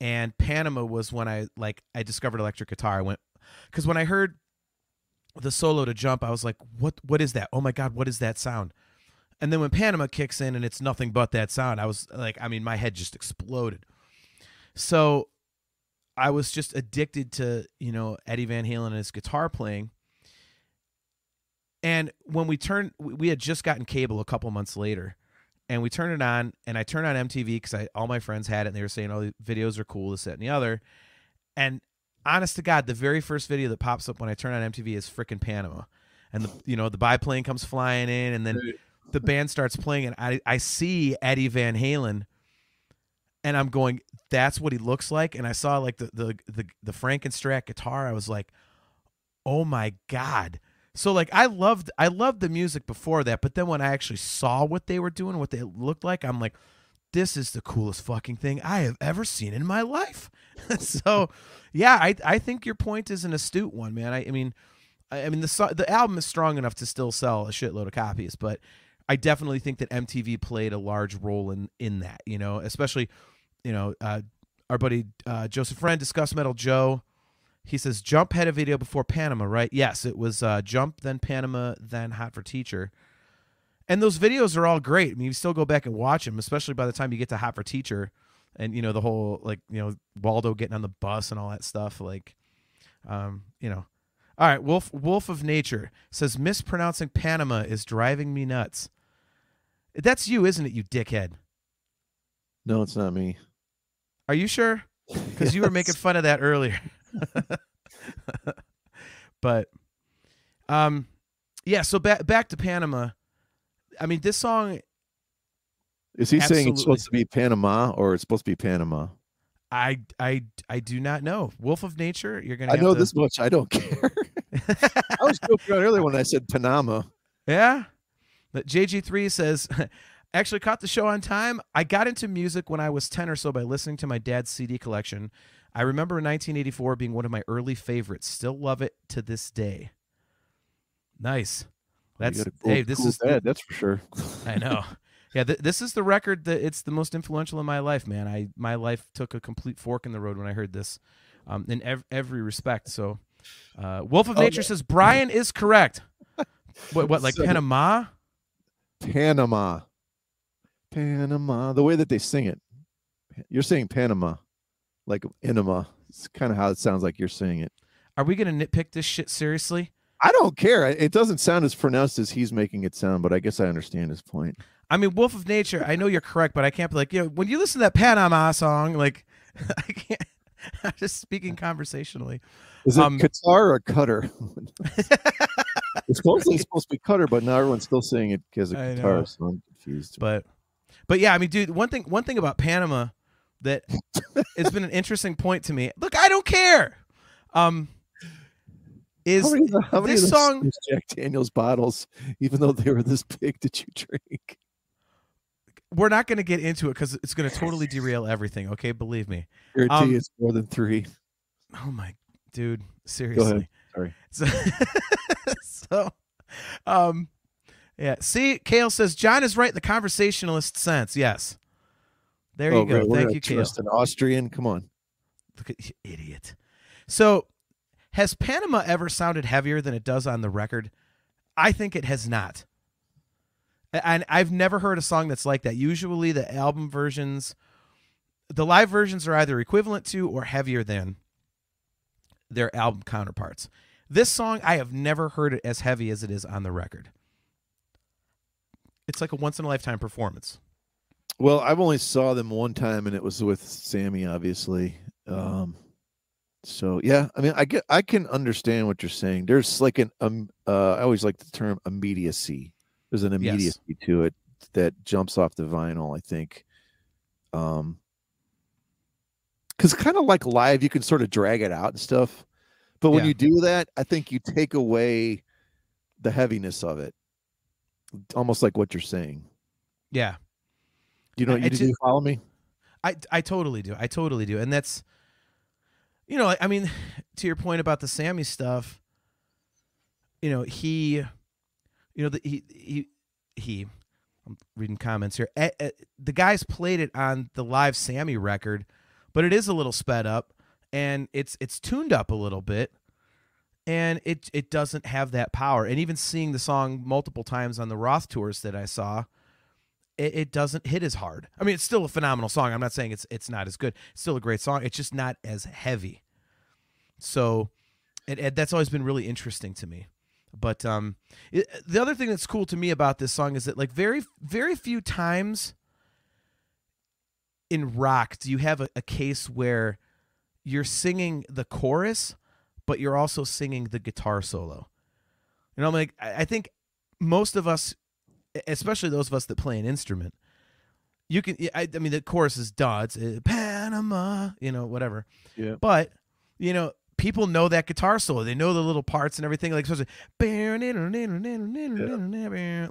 And Panama was when I like I discovered electric guitar. I went, because when I heard the solo to Jump, I was like, what what is that? Oh my God, what is that sound? And then when Panama kicks in and it's nothing but that sound, I was like, I mean, my head just exploded. So I was just addicted to, you know, Eddie Van Halen and his guitar playing. And when we turned, we had just gotten cable a couple months later, and we turned it on, and I turned on M T V because I all my friends had it, and they were saying, oh, the videos are cool, this, that, and the other. And honest to God, the very first video that pops up when I turn on M T V is frickin' Panama. And, the, you know, the biplane comes flying in, and then the band starts playing, and I, I see Eddie Van Halen, and I'm going, that's what he looks like. And I saw, like, the, the, the, the Frankenstrat guitar. I was like, oh, my God. So, like, I loved I loved the music before that, but then when I actually saw what they were doing, what they looked like, I'm like, this is the coolest fucking thing I have ever seen in my life. So, yeah, I I think your point is an astute one, man. I, I mean, I, I mean the the album is strong enough to still sell a shitload of copies, but I definitely think that M T V played a large role in in that, you know, especially, you know, uh, our buddy uh, Joseph Friend, Discuss Metal Joe. He says, Jump had a video before Panama, right? Yes, it was uh, Jump, then Panama, then Hot for Teacher. And those videos are all great. I mean, you still go back and watch them, especially by the time you get to Hot for Teacher and, you know, the whole, like, you know, Waldo getting on the bus and all that stuff. Like, um, you know. All right, Wolf, Wolf of Nature says, mispronouncing Panama is driving me nuts. That's you, isn't it, you dickhead? No, it's not me. Are you sure? Because yes. You were making fun of that earlier. But um yeah, so back back to Panama. I mean, this song is he saying it's supposed to be Panama or it's supposed to be Panama? I I I do not know. Wolf of Nature, you're gonna I know to... this much, I don't care. I was joking around earlier when I said Panama. Yeah. But J G three says, actually caught the show on time. I got into music when I was ten or so by listening to my dad's C D collection. I remember nineteen eighty-four being one of my early favorites. Still love it to this day. Nice. That's Dave. Cool, hey, this cool is dad, that's for sure. I know. Yeah, th this is the record that it's the most influential in my life, man. I my life took a complete fork in the road when I heard this, um, in ev every respect. So, uh, Wolf of oh, Nature yeah. says Brian is correct. what? What? Like so, Panama? Panama. Panama. The way that they sing it, you're saying Panama. Like enema. It's kind of how it sounds like you're saying it. Are we going to nitpick this shit seriously? I don't care. It doesn't sound as pronounced as he's making it sound, but I guess I understand his point. I mean, Wolf of Nature, I know you're correct, but I can't be like, you know, when you listen to that Panama song, like, I can't. I'm just speaking conversationally. Is it um, Qatar or Cutter? It's mostly right. supposed to be Cutter, but now everyone's still saying it as a guitar, so I'm confused. But, but yeah, I mean, dude, one thing, one thing about Panama that it's been an interesting point to me. Look, I don't care. Um, is how many, how many this song Jack Daniel's bottles, even though they were this big, did you drink? We're not going to get into it because it's going to totally derail everything. Okay, believe me. Guarantee um, it's more than three. Oh my, dude, seriously. Go ahead. Sorry. So, so, um, yeah. See, Kale says John is right in the conversationalist sense. Yes. There you oh, go. Right. Thank you, Kale. An Austrian. Come on. Look at you, idiot. So, has Panama ever sounded heavier than it does on the record? I think it has not. And I've never heard a song that's like that. Usually the album versions, the live versions are either equivalent to or heavier than their album counterparts. This song, I have never heard it as heavy as it is on the record. It's like a once-in-a-lifetime performance. Well, I've only saw them one time, and it was with Sammy, obviously. Um, so, yeah, I mean, I get, I can understand what you're saying. There's like an, um, uh, I always like the term immediacy. There's an immediacy yes. to it that jumps off the vinyl, I think. Um, because kind of like live, you can sort of drag it out and stuff. But when yeah. you do that, I think you take away the heaviness of it, almost like what you're saying. Yeah. Do you know what you do? You follow me? I, I totally do. I totally do. And that's, you know, I mean, to your point about the Sammy stuff, you know, he, you know, the, he, he, he, I'm reading comments here. A, a, the guys played it on the live Sammy record, but it is a little sped up, and it's it's tuned up a little bit, and it it doesn't have that power. And even seeing the song multiple times on the Roth tours that I saw, it, it doesn't hit as hard. I mean, it's still a phenomenal song. I'm not saying it's it's not as good. It's still a great song. It's just not as heavy. So it, it, that's always been really interesting to me. But um, it, the other thing that's cool to me about this song is that, like, very, very few times in rock do you have a, a case where you're singing the chorus, but you're also singing the guitar solo. You know, I'm like, I, I think most of us, especially those of us that play an instrument, you can, I, I mean, the chorus is duh, it's uh, Panama, you know, whatever. Yeah. But, you know, people know that guitar solo. They know the little parts and everything. Like, especially, yeah.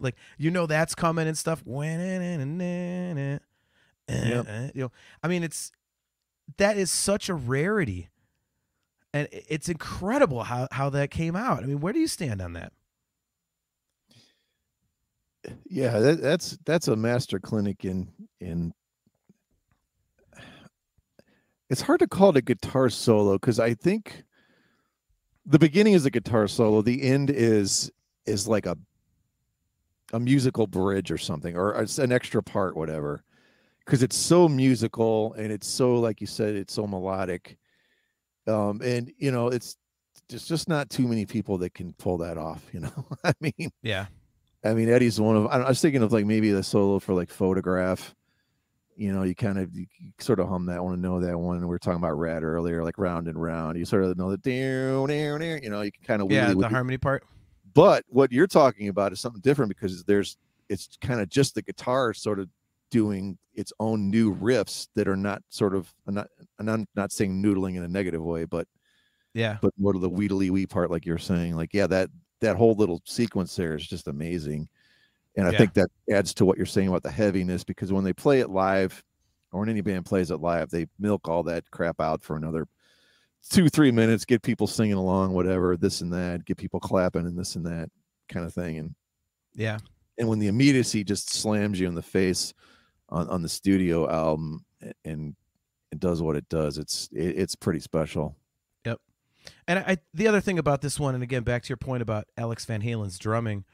like you know that's coming and stuff. Yeah. You know, I mean, it's that is such a rarity, and it's incredible how how that came out. I mean, where do you stand on that? Yeah, that, that's that's a master clinic in in. It's hard to call it a guitar solo because I think the beginning is a guitar solo. The end is is like a a musical bridge or something, or it's an extra part, whatever. Because it's so musical and it's so, like you said, it's so melodic. Um, and you know, it's there's just not too many people that can pull that off. You know, I mean, yeah, I mean Eddie's one of. I was thinking of like maybe the solo for like Photograph. You know, you kind of you sort of hum that one and know that one. We were talking about Rat earlier, like Round and Round. You sort of know that, you know, you can kind of yeah, the harmony part. But what you're talking about is something different because there's it's kind of just the guitar sort of doing its own new riffs that are not sort of not. And I'm not saying noodling in a negative way, but yeah, but more to the wheedly wee part, like you're saying, like yeah, that that whole little sequence there is just amazing. And I yeah. think that adds to what you're saying about the heaviness, because when they play it live, or when any band plays it live, they milk all that crap out for another two, three minutes, get people singing along, whatever, this and that, get people clapping and this and that kind of thing. And yeah. And when the immediacy just slams you in the face on, on the studio album and it does what it does, it's it, it's pretty special. Yep. And I the other thing about this one, and again, back to your point about Alex Van Halen's drumming,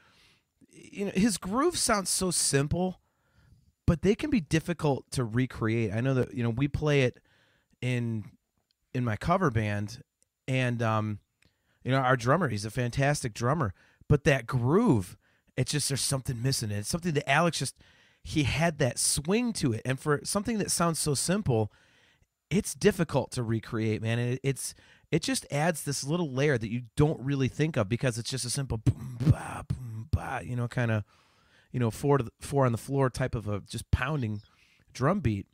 you know, his groove sounds so simple, but they can be difficult to recreate. I know that, you know, we play it in in my cover band, and um, you know, our drummer, he's a fantastic drummer, but that groove, it's just there's something missing. It's something that Alex just he had that swing to it, and for something that sounds so simple, it's difficult to recreate, man. And it, it's it just adds this little layer that you don't really think of because it's just a simple boom, bah, boom. You know, kind of, you know, four to the, four on the floor type of a just pounding drum beat.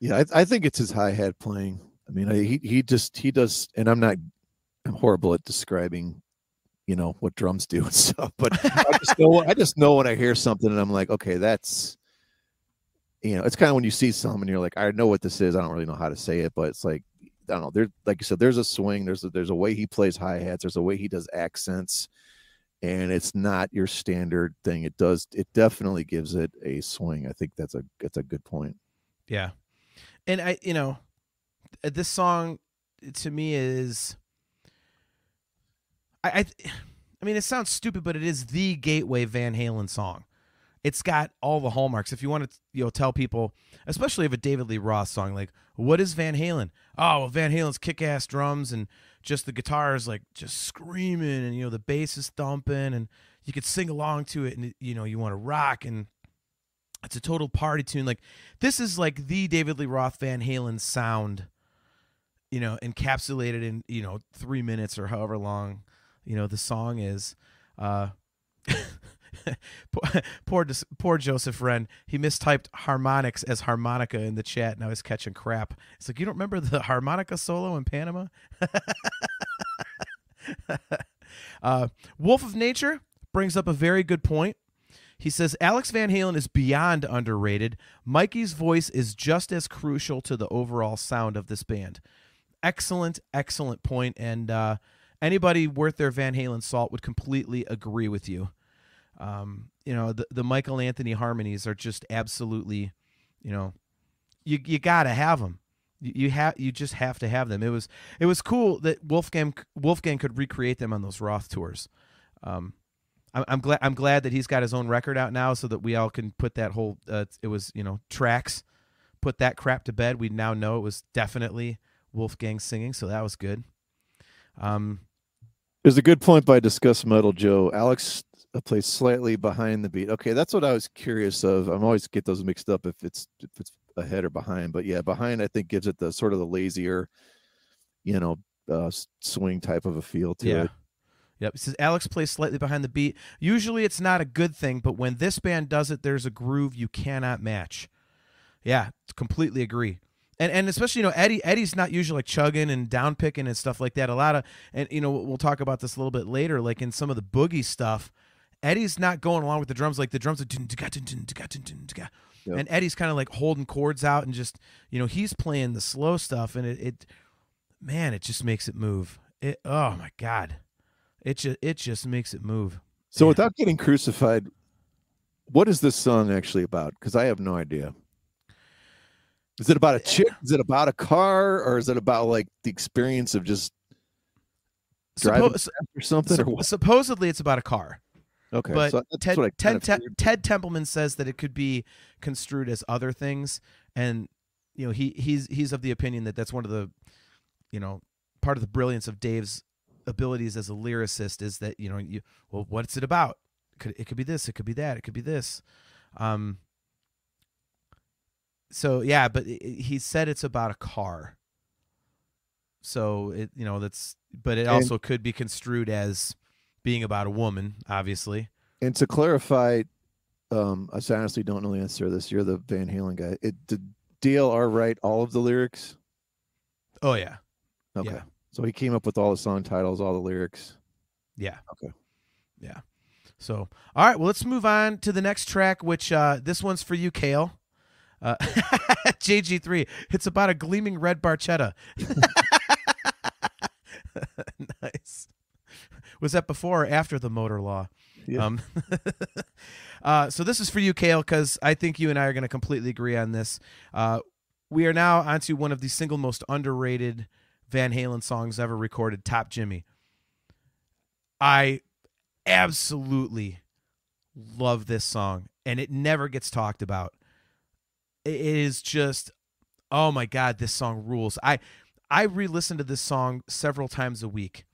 Yeah, I, I think it's his hi hat playing. I mean, I, he he just he does, and I'm not, I'm horrible at describing, you know, what drums do and stuff. But I just know I just know when I hear something, and I'm like, okay, that's, you know, it's kind of when you see something, and you're like, I know what this is. I don't really know how to say it, but it's like, I don't know. There, like you said, there's a swing. There's a, there's a way he plays hi hats. There's a way he does accents. And it's not your standard thing. It does. It definitely gives it a swing. I think that's a that's a good point. Yeah, and I, you know, this song to me is, I, I, I mean, it sounds stupid, but it is the gateway Van Halen song. It's got all the hallmarks. If you want to, you know, tell people, especially of a David Lee Roth song, like, what is Van Halen? Oh, well, Van Halen's kick-ass drums and just the guitars, like, just screaming, and, you know, the bass is thumping, and you could sing along to it, and, you know, you want to rock, and it's a total party tune. Like, this is, like, the David Lee Roth Van Halen sound, you know, encapsulated in, you know, three minutes or however long, you know, the song is. Uh Poor, poor poor Joseph Wren. He mistyped harmonics as harmonica in the chat, and I was catching crap. It's like, you don't remember the harmonica solo in Panama? uh, Wolf of Nature brings up a very good point. He says, Alex Van Halen is beyond underrated. Mikey's voice is just as crucial to the overall sound of this band. Excellent, excellent point, and uh, anybody worth their Van Halen salt would completely agree with you. Um, you know, the, the Michael Anthony harmonies are just absolutely, you know, you you gotta have them. You, you have you just have to have them. It was it was cool that Wolfgang Wolfgang could recreate them on those Roth tours. Um, I'm, I'm glad I'm glad that he's got his own record out now, so that we all can put that whole uh, it was you know tracks, put that crap to bed. We now know it was definitely Wolfgang singing, so that was good. Um, it was a good point by Discuss Metal Joe. Alex plays slightly behind the beat. Okay, that's what I was curious of. I'm always get those mixed up if it's if it's ahead or behind, but yeah, behind I think gives it the sort of the lazier, you know, uh, swing type of a feel to yeah. it. Yep. It says Alex plays slightly behind the beat. Usually it's not a good thing, but when this band does it, there's a groove you cannot match. Yeah, completely agree. And and especially, you know, Eddie Eddie's not usually like chugging and down picking and stuff like that. A lot of, and you know, we'll talk about this a little bit later, like in some of the boogie stuff, Eddie's not going along with the drums. Like the drums are yep. and Eddie's kind of like holding chords out and just, you know, he's playing the slow stuff, and it, it man, it just makes it move. It oh my God. It just, it just makes it move. So Man. Without getting crucified, what is this song actually about? Because I have no idea. Is it about a chick? Is it about a car? Or is it about like the experience of just driving Suppo or something? Supp or what? Supposedly it's about a car. Okay. But so Ted, Ted, Ted, Ted Templeman says that it could be construed as other things. And, you know, he he's he's of the opinion that that's one of the, you know, part of the brilliance of Dave's abilities as a lyricist is that, you know, you well, what's it about? Could it could be this, it could be that, it could be this. Um so yeah, but it, he said it's about a car, so it you know that's but it and, also could be construed as being about a woman, obviously. And to clarify, um I honestly don't know the answer to this. You're the Van Halen guy. It did D L R write all of the lyrics? Oh yeah. Okay. Yeah. So he came up with all the song titles, all the lyrics. Yeah. Okay. Yeah. So, all right. Well, let's move on to the next track, which uh, this one's for you, Kale. Uh, J G three. It's about a gleaming red barchetta. Nice. Was that before or after the motor law? Yeah. Um, uh, so this is for you, Kale, because I think you and I are going to completely agree on this. Uh, we are now onto one of the single most underrated Van Halen songs ever recorded, Top Jimmy. I absolutely love this song, and it never gets talked about. It is just, oh my God, this song rules. I I re-listen to this song several times a week,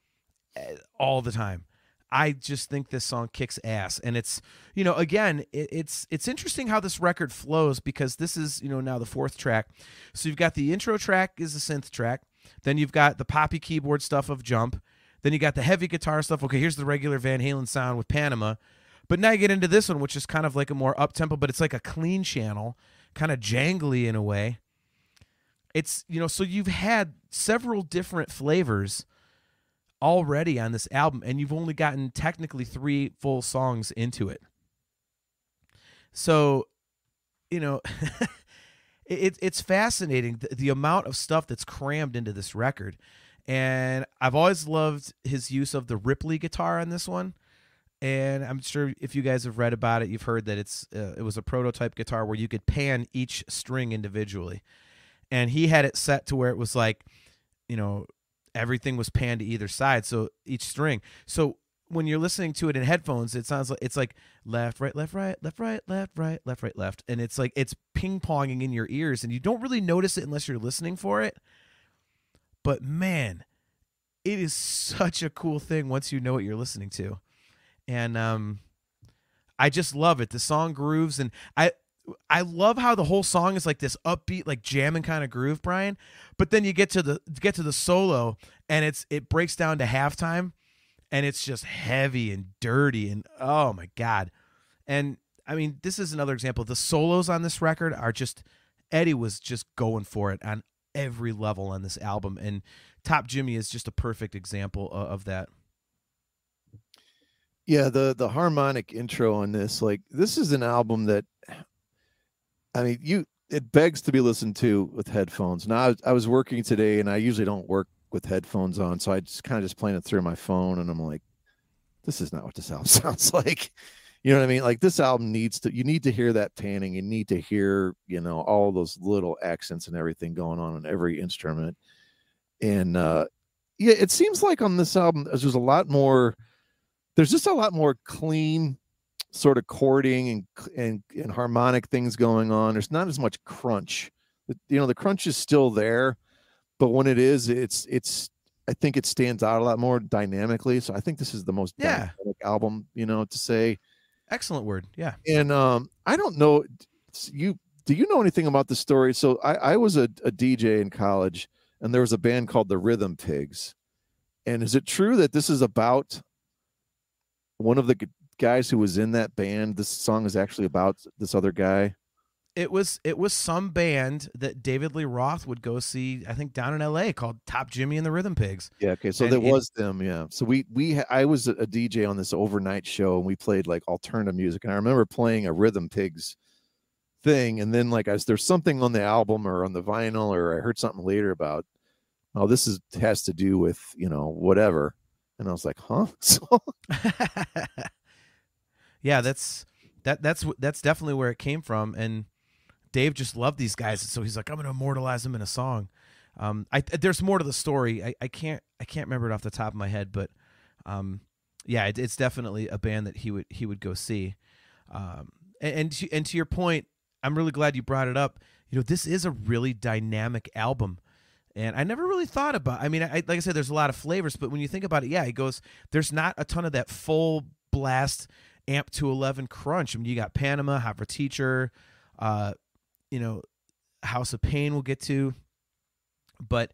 all the time. I just think this song kicks ass, and it's, you know, again, it, it's it's interesting how this record flows, because this is, you know, now the fourth track. So you've got the intro track is the synth track. Then you've got the poppy keyboard stuff of Jump. Then you got the heavy guitar stuff. Okay, here's the regular Van Halen sound with Panama. But now you get into this one, which is kind of like a more up-tempo, but it's like a clean channel, kind of jangly in a way. It's, you know, so you've had several different flavors already on this album, and you've only gotten technically three full songs into it. So, you know... It, it's fascinating, the, the amount of stuff that's crammed into this record. And I've always loved his use of the Ripley guitar on this one. And I'm sure if you guys have read about it, you've heard that it's uh, it was a prototype guitar where you could pan each string individually. And he had it set to where it was like, you know, everything was panned to either side, so each string. So when you're listening to it in headphones, it sounds like it's like left, right, left, right, left, right, left, right, left, right, left. And it's like it's ping-ponging in your ears, and you don't really notice it unless you're listening for it. But man, it is such a cool thing once you know what you're listening to. And um, I just love it. The song grooves, and I I love how the whole song is like this upbeat, like jamming kind of groove, Brian. But then you get to the get to the solo, and it's it breaks down to halftime. And it's just heavy and dirty and, oh, my God. And, I mean, this is another example. The solos on this record are just, Eddie was just going for it on every level on this album. And Top Jimmy is just a perfect example of that. Yeah, the, the harmonic intro on this, like, this is an album that, I mean, you it begs to be listened to with headphones. Now, I, I was working today, and I usually don't work with headphones on, so I just kind of just playing it through my phone, and I'm like, this is not what this album sounds like, You know what I mean? Like, this album needs to, you need to hear that panning. You need to hear, you know, all those little accents and everything going on in every instrument. And uh, yeah, it seems like on this album, there's a lot more, there's just a lot more clean sort of chording and, and, and harmonic things going on. There's not as much crunch. You know, the crunch is still there, but when it is, it's, it's, I think it stands out a lot more dynamically. So I think this is the most yeah. dynamic album, you know, to say. Excellent word. Yeah. And um, I don't know, you, do you know anything about the story? So I, I was a, a D J in college, and there was a band called the Rhythm Pigs. And is it true that this is about one of the guys who was in that band? This song is actually about this other guy. It was it was some band that David Lee Roth would go see, I think, down in L A called Top Jimmy and the Rhythm Pigs. Yeah, okay, so and there it, was them, yeah. So we we I was a D J on this overnight show, and we played like alternative music, and I remember playing a Rhythm Pigs thing, and then like I was, there's something on the album or on the vinyl, or I heard something later about, oh, this is has to do with, you know, whatever, and I was like, huh? So yeah, that's that that's that's definitely where it came from, and Dave just loved these guys, so he's like, I'm going to immortalize them in a song. Um, I, there's more to the story. I, I can't I can't remember it off the top of my head, but um, yeah, it, it's definitely a band that he would he would go see. Um, and and to, and to your point, I'm really glad you brought it up. You know, this is a really dynamic album, and I never really thought about. I mean, I, like I said, there's a lot of flavors, but when you think about it, yeah, it goes. There's not a ton of that full blast amp to eleven crunch. I mean, you got Panama, Hot for Teacher. Uh, You know, House of Pain we'll get to, but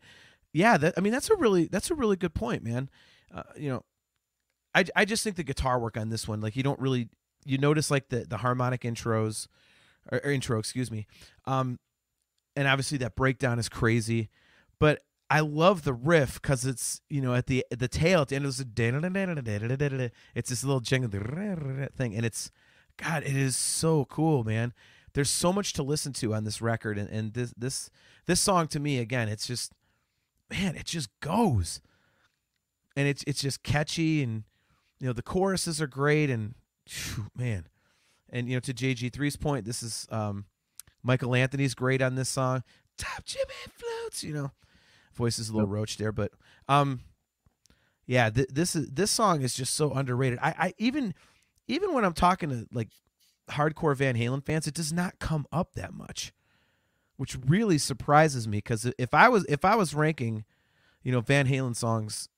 yeah, that, I mean that's a really that's a really good point, man. Uh, you know, I I just think the guitar work on this one, like you don't really you notice like the the harmonic intros or, or intro, excuse me, um, and obviously that breakdown is crazy, but I love the riff because it's you know at the at the tail at the end of this, it's this little jingle thing, and it's God, it is so cool, man. There's so much to listen to on this record, and, and this this this song to me again, it's just man, it just goes, and it's it's just catchy, and you know the choruses are great, and whew, man, and you know to J G three's point, this is um, Michael Anthony's great on this song. Top Jimmy floats, you know, voice is a little roach there, but um, yeah, th this is this song is just so underrated. I I even even when I'm talking to like hardcore Van Halen fans, it does not come up that much, which really surprises me, because if I was if I was ranking, you know, Van Halen songs,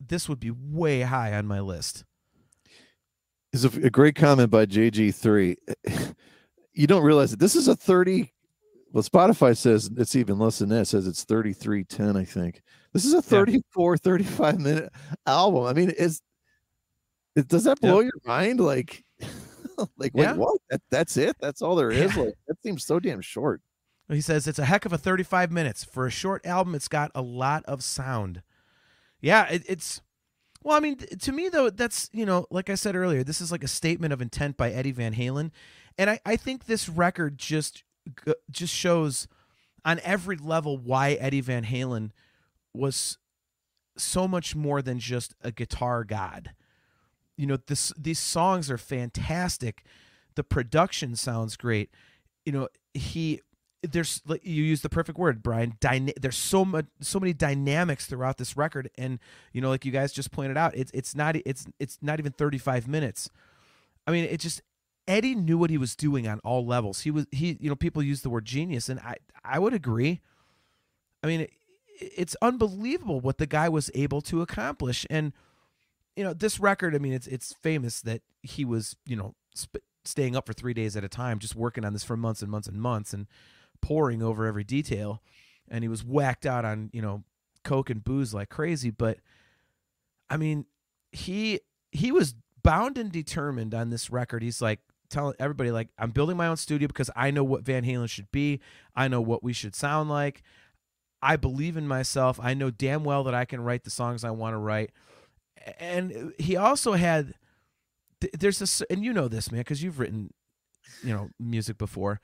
this would be way high on my list. Is a, a great comment by J G three. You don't realize that this is a thirty. Well, Spotify says it's even less than that. It says it's thirty-three ten. I think this is a thirty-four, thirty-five minute album. I mean, is it does that blow yeah. your mind? Like. Like, wait, yeah. what? That, that's it? That's all there is? Like, that seems so damn short. He says, it's a heck of a thirty-five minutes. For a short album, it's got a lot of sound. Yeah, it, it's... Well, I mean, to me, though, that's, you know, like I said earlier, this is like a statement of intent by Eddie Van Halen. And I, I think this record just, just shows on every level why Eddie Van Halen was so much more than just a guitar god. You know, this, these songs are fantastic. The production sounds great. You know, he there's you use the perfect word, Brian. Dyna there's so much, so many dynamics throughout this record, and you know, like you guys just pointed out, it's it's not it's it's not even thirty-five minutes. I mean, it just Eddie knew what he was doing on all levels. He was he you know people use the word genius, and I I would agree. I mean, it, it's unbelievable what the guy was able to accomplish, and. You know, this record, I mean, it's it's famous that he was, you know, sp staying up for three days at a time, just working on this for months and months and months and poring over every detail. And he was whacked out on, you know, coke and booze like crazy. But, I mean, he he was bound and determined on this record. He's like telling everybody, like, I'm building my own studio because I know what Van Halen should be. I know what we should sound like. I believe in myself. I know damn well that I can write the songs I want to write. And he also had, there's a, and you know this, man, because you've written, you know, music before.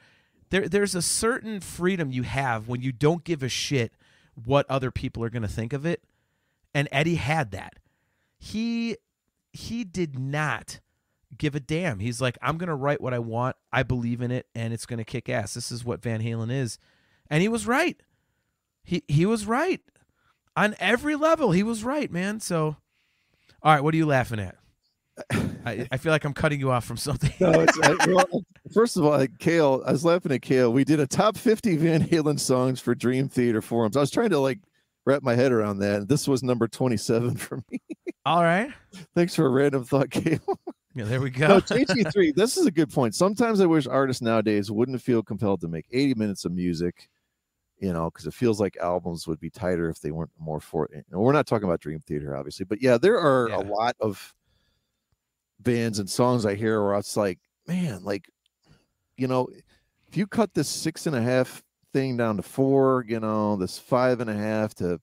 There, there's a certain freedom you have when you don't give a shit what other people are going to think of it. And Eddie had that. He, he did not give a damn. He's like, I'm going to write what I want. I believe in it, and it's going to kick ass. This is what Van Halen is. And he was right. He he was right. On every level, he was right, man. So, all right, what are you laughing at? I, I feel like I'm cutting you off from something. No, it's, I, well, first of all, like, Kale, I was laughing at Kale. We did a top fifty Van Halen songs for Dream Theater forums. I was trying to, like, wrap my head around that. This was number twenty-seven for me. All right. Thanks for a random thought, Kale. Yeah, there we go. No, J T three, this is a good point. Sometimes I wish artists nowadays wouldn't feel compelled to make eighty minutes of music, you know, because it feels like albums would be tighter if they weren't more for it. And we're not talking about Dream Theater, obviously. But, yeah, there are yeah. a lot of bands and songs I hear where it's like, man, like, you know, if you cut this six and a half thing down to four, you know, this five and a half to,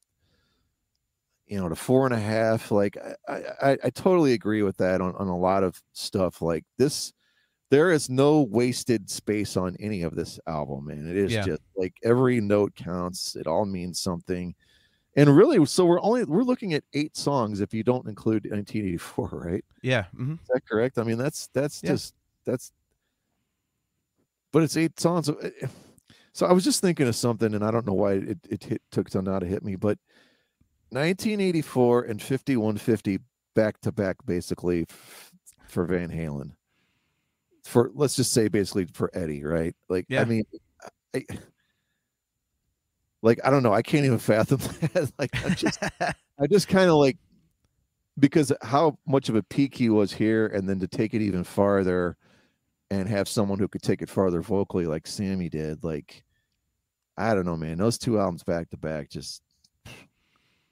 you know, to four and a half. Like I, I, I totally agree with that on, on a lot of stuff like this. There is no wasted space on any of this album. And it is yeah. just like every note counts. It all means something. And really, so we're only, we're looking at eight songs if you don't include nineteen eighty-four, right? Yeah. Mm-hmm. Is that correct? I mean, that's, that's yeah. just, that's, but it's eight songs. So I was just thinking of something and I don't know why it, it hit, took till now to hit me, but nineteen eighty-four and fifty-one fifty back to back basically for Van Halen, for let's just say basically for Eddie, right? Like yeah. I mean I, like I don't know, I can't even fathom that. Like I'm just I just kind of like, because how much of a peak he was here, and then to take it even farther and have someone who could take it farther vocally like Sammy did, like I don't know, man, those two albums back to back, just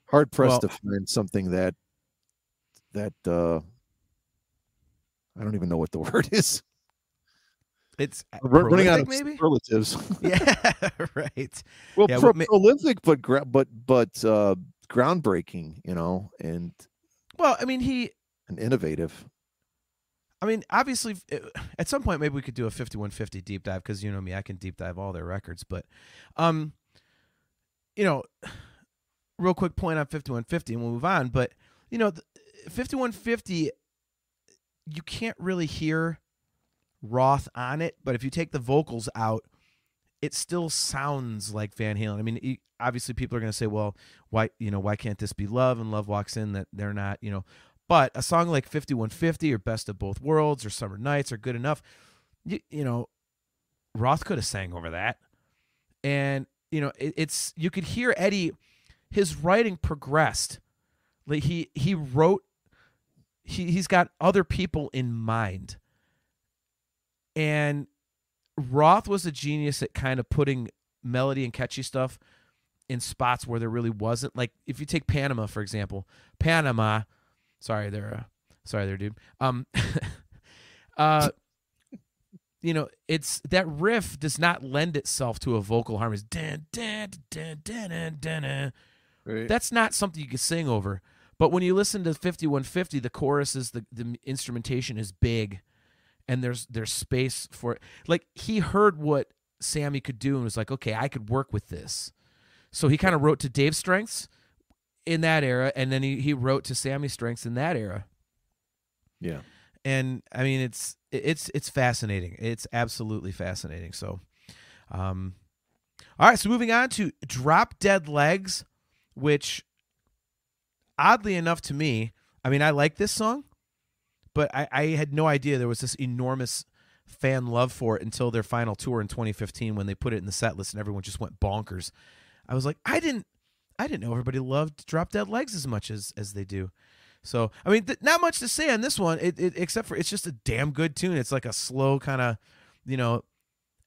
hard pressed well, to find something that that uh, I don't even know what the word is. It's We're running out of maybe? Superlatives. Yeah, right. Well, yeah, pro well prolific, but but but uh, groundbreaking, you know, and well, I mean, he and innovative. I mean, obviously, at some point, maybe we could do a fifty-one fifty deep dive because you know me, I can deep dive all their records, but um, you know. Real quick point on fifty-one fifty and we'll move on. But, you know, fifty-one fifty, you can't really hear Roth on it. But if you take the vocals out, it still sounds like Van Halen. I mean, obviously people are going to say, well, why, you know, why can't this be Love? And Love walks in that they're not, you know. But a song like fifty-one fifty or Best of Both Worlds or Summer Nights are Good Enough. You, you know, Roth could have sang over that. And, you know, it, it's you could hear Eddie... His writing progressed. Like he he wrote, he he's got other people in mind. And Roth was a genius at kind of putting melody and catchy stuff in spots where there really wasn't. Like if you take Panama, for example, Panama, sorry there, uh, sorry there, dude. Um, uh, you know, it's that riff does not lend itself to a vocal harmony. Dun, dun, dun, dun, dun, dun, dun. Right. That's not something you can sing over. But when you listen to fifty-one fifty, the chorus is the, the instrumentation is big and there's there's space for it. Like he heard what Sammy could do and was like, okay, I could work with this. So he kind of wrote to Dave's strengths in that era, and then he, he wrote to Sammy's strengths in that era. Yeah. And I mean, it's it's it's fascinating. It's absolutely fascinating. So um all right, so moving on to Drop Dead Legs, which oddly enough to me, I mean, I like this song, but I, I had no idea there was this enormous fan love for it until their final tour in twenty fifteen when they put it in the set list and everyone just went bonkers. I was like, I didn't I didn't know everybody loved Drop Dead Legs as much as as they do. So, I mean, th not much to say on this one, it, it, except for it's just a damn good tune. It's like a slow kind of, you know,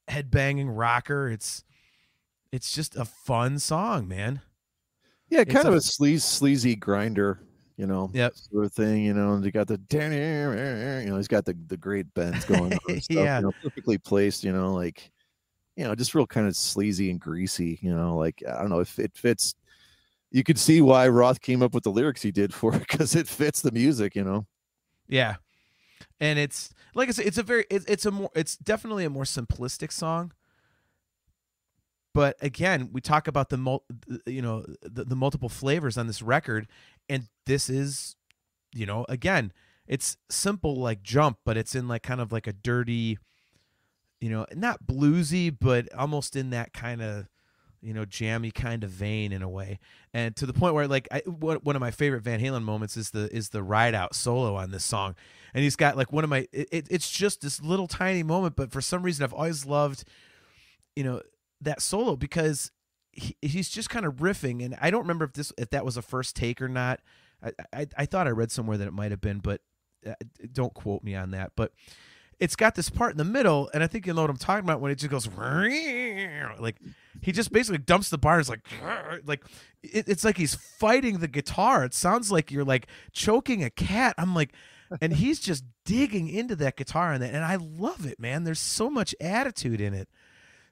headbanging rocker. It's it's just a fun song, man. Yeah, kind it's of a, a sleaze, sleazy grinder, you know, yep. sort of thing, you know, and you got the, you know, he's got the, the great bends going on and stuff, yeah. you know, perfectly placed, you know, like, you know, just real kind of sleazy and greasy, you know, like, I don't know if it fits. You could see why Roth came up with the lyrics he did for it, because it fits the music, you know? Yeah. And it's, like I said, it's a very, it, it's a more, it's definitely a more simplistic song. But again, we talk about the, mul you know, the, the multiple flavors on this record. And this is, you know, again, it's simple like Jump, but it's in like kind of like a dirty, you know, not bluesy, but almost in that kind of, you know, jammy kind of vein in a way. And to the point where like I, one of my favorite Van Halen moments is the is the ride out solo on this song. And he's got like one of my, it, it's just this little tiny moment, but for some reason I've always loved, you know, that solo, because he, he's just kind of riffing. And I don't remember if this, if that was a first take or not. I, I, I thought I read somewhere that it might've been, but don't quote me on that. But it's got this part in the middle, and I think you know what I'm talking about when it just goes like he just basically dumps the bars like like it, it's like he's fighting the guitar. It sounds like you're like choking a cat. I'm like, and he's just digging into that guitar and that, and I love it, man. There's so much attitude in it.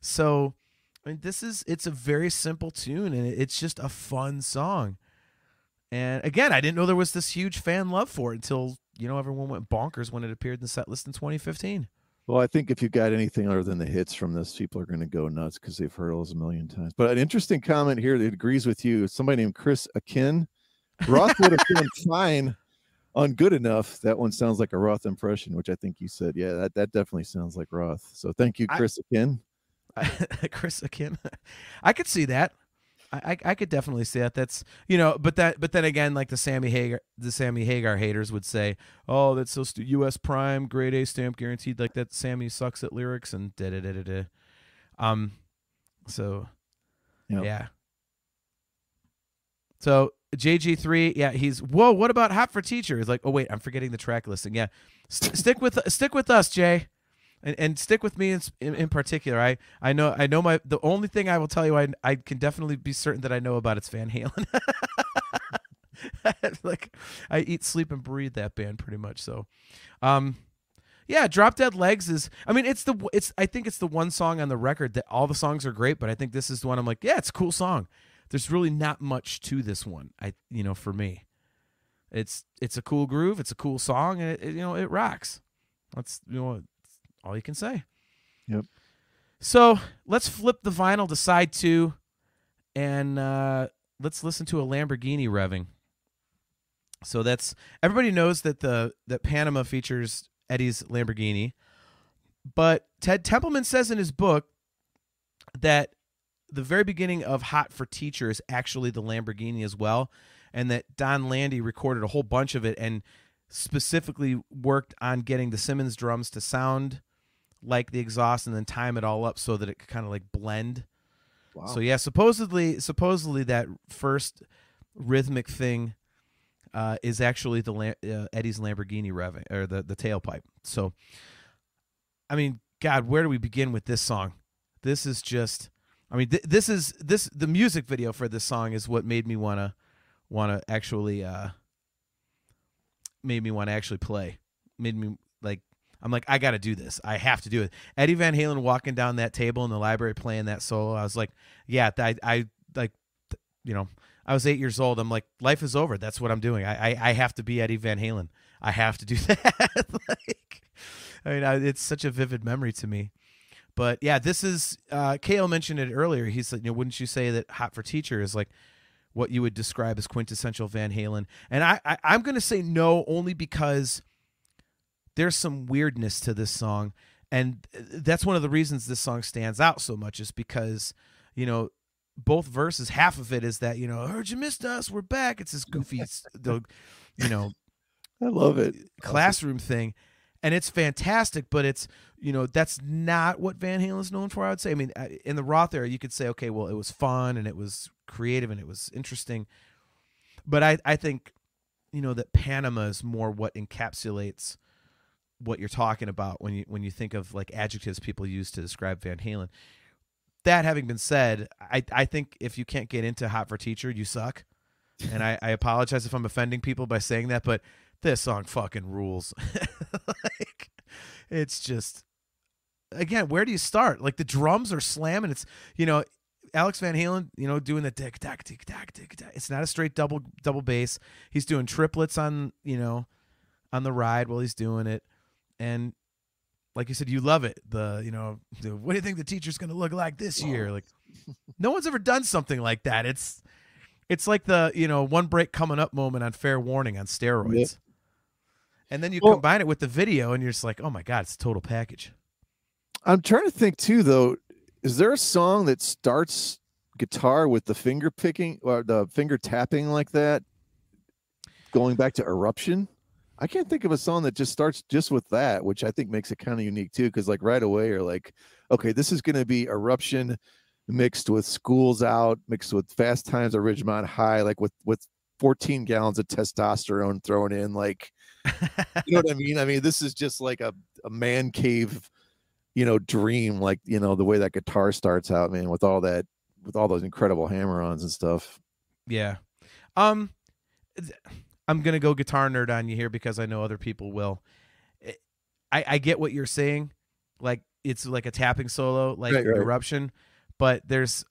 So I mean, this is it's a very simple tune, and it's just a fun song. And again, I didn't know there was this huge fan love for it until, you know, everyone went bonkers when it appeared in the set list in twenty fifteen. Well, I think if you got anything other than the hits from this, people are going to go nuts because they've heard those a million times. But an interesting comment here that agrees with you, somebody named Chris Akin. Roth would have been fine on Good Enough. That one sounds like a Roth impression, which I think you said, yeah, that, that definitely sounds like Roth. So thank you, Chris I, Akin. I, Chris Akin. I could see that. I, I could definitely see that. That's, you know, but that, but then again, like the Sammy Hagar, the Sammy Hagar haters would say, oh, that's so stu U S Prime, grade A stamp guaranteed, like that Sammy sucks at lyrics and da da da da da. Um, so, yep. Yeah. So J G three, yeah, he's whoa. What about Hot for Teacher? He's like, oh wait, I'm forgetting the track listing. Yeah, St stick with stick with us, Jay. And, and stick with me in, in, in particular. I, I know I know my the only thing I will tell you I, I can definitely be certain that I know about it's Van Halen. Like I eat, sleep, and breathe that band pretty much. So, um, yeah, Drop Dead Legs is. I mean, it's the it's. I think it's the one song on the record that all the songs are great, but I think this is the one I'm like, yeah, it's a cool song. There's really not much to this one. I you know for me, it's it's a cool groove. It's a cool song, and it, it, you know it rocks. That's you know. all you can say. Yep. So let's flip the vinyl to side two, and uh, let's listen to a Lamborghini revving. So that's everybody knows that the that Panama features Eddie's Lamborghini, but Ted Templeman says in his book that the very beginning of "Hot for Teacher" is actually the Lamborghini as well, and that Don Landy recorded a whole bunch of it and specifically worked on getting the Simmons drums to sound like the exhaust and then time it all up so that it could kind of like blend. Wow. So yeah, supposedly, supposedly that first rhythmic thing uh, is actually the uh, Eddie's Lamborghini revving or the, the tailpipe. So, I mean, God, where do we begin with this song? This is just, I mean, th this is this, the music video for this song is what made me want to want to actually, uh, made me want to actually play. Made me like, I'm like, I got to do this. I have to do it. Eddie Van Halen walking down that table in the library playing that solo. I was like, yeah, I, I like, you know, I was eight years old. I'm like, life is over. That's what I'm doing. I, I, I have to be Eddie Van Halen. I have to do that. Like, I mean, I, it's such a vivid memory to me. But yeah, this is, uh, Cale mentioned it earlier. He said, you know, wouldn't you say that Hot for Teacher is like what you would describe as quintessential Van Halen? And I, I, I'm going to say no, only because there's some weirdness to this song. And that's one of the reasons this song stands out so much is because, you know, both verses, half of it is that, you know, heard you missed us, we're back. It's this goofy, the, you know, I love it. Classroom thing. And it's fantastic, but it's, you know, that's not what Van Halen is known for, I would say. I mean, in the Roth era, you could say, okay, well, it was fun and it was creative and it was interesting. But I, I think, you know, that Panama is more what encapsulates what you're talking about when you when you think of like adjectives people use to describe Van Halen. That having been said, I, I think if you can't get into Hot for Teacher, you suck. And I, I apologize if I'm offending people by saying that, but this song fucking rules. Like, it's just, again, where do you start? Like the drums are slamming. It's, you know, Alex Van Halen, you know, doing the tick tack tick tack tick tack. It's not a straight double double bass. He's doing triplets on, you know, on the ride while he's doing it. And like you said, you love it. The, you know, the, what do you think the teacher's going to look like this wow. year? Like no one's ever done something like that. It's it's like the, you know, one break coming up moment on Fair Warning on steroids. Yep. And then you well, combine it with the video and you're just like, oh my God, it's a total package. I'm trying to think too, though, is there a song that starts guitar with the finger picking or the finger tapping like that? Going back to Eruption, I can't think of a song that just starts just with that, which I think makes it kind of unique too. Cause like right away you're like, okay, this is going to be Eruption mixed with School's Out, mixed with Fast Times at Ridgemont High, like with, with fourteen gallons of testosterone thrown in. Like, you know what I mean? I mean, this is just like a, a man cave, you know, dream, like, you know, the way that guitar starts out, man, with all that, with all those incredible hammer-ons and stuff. Yeah. Um, I'm going to go guitar nerd on you here because I know other people will. I, I get what you're saying. Like, it's like a tapping solo, like right, right. Eruption, but there's,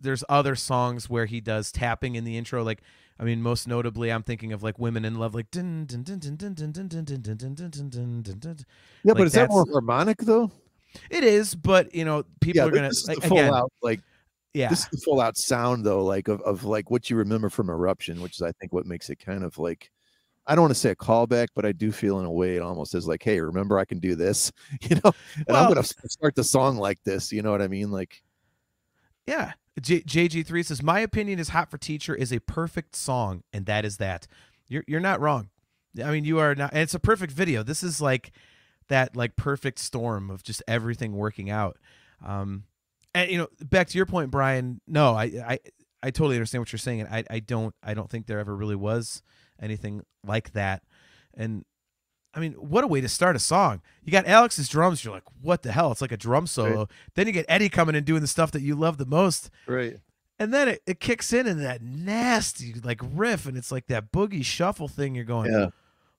there's other songs where he does tapping in the intro. Like, I mean, most notably, I'm thinking of like Women in Love, like, dun, dun, dun, dun, dun, dun, dun, dun, dun, dun, dun, dun, dun. Yeah, like, but is that more harmonic though? It is, but you know, people yeah, are going like, to full again, out, like, yeah, this is the full out sound though, like of, of like what you remember from Eruption, which is, I think, what makes it kind of like, I don't want to say a callback, but I do feel in a way it almost is like, hey, remember I can do this, you know, and well, I'm going to start the song like this. You know what I mean? Like, yeah. J J G three says, my opinion is Hot for Teacher is a perfect song. And that is that. You're, you're not wrong. I mean, you are not. And it's a perfect video. This is like that, like perfect storm of just everything working out. Um, and, you know, back to your point, Brian, no, I, I, I totally understand what you're saying. And I, I don't, I don't think there ever really was anything like that. And I mean, what a way to start a song. You got Alex's drums. You're like, what the hell? It's like a drum solo. Right. Then you get Eddie coming and doing the stuff that you love the most. Right. And then it, it kicks in and that nasty like riff. And it's like that boogie shuffle thing. You're going, yeah.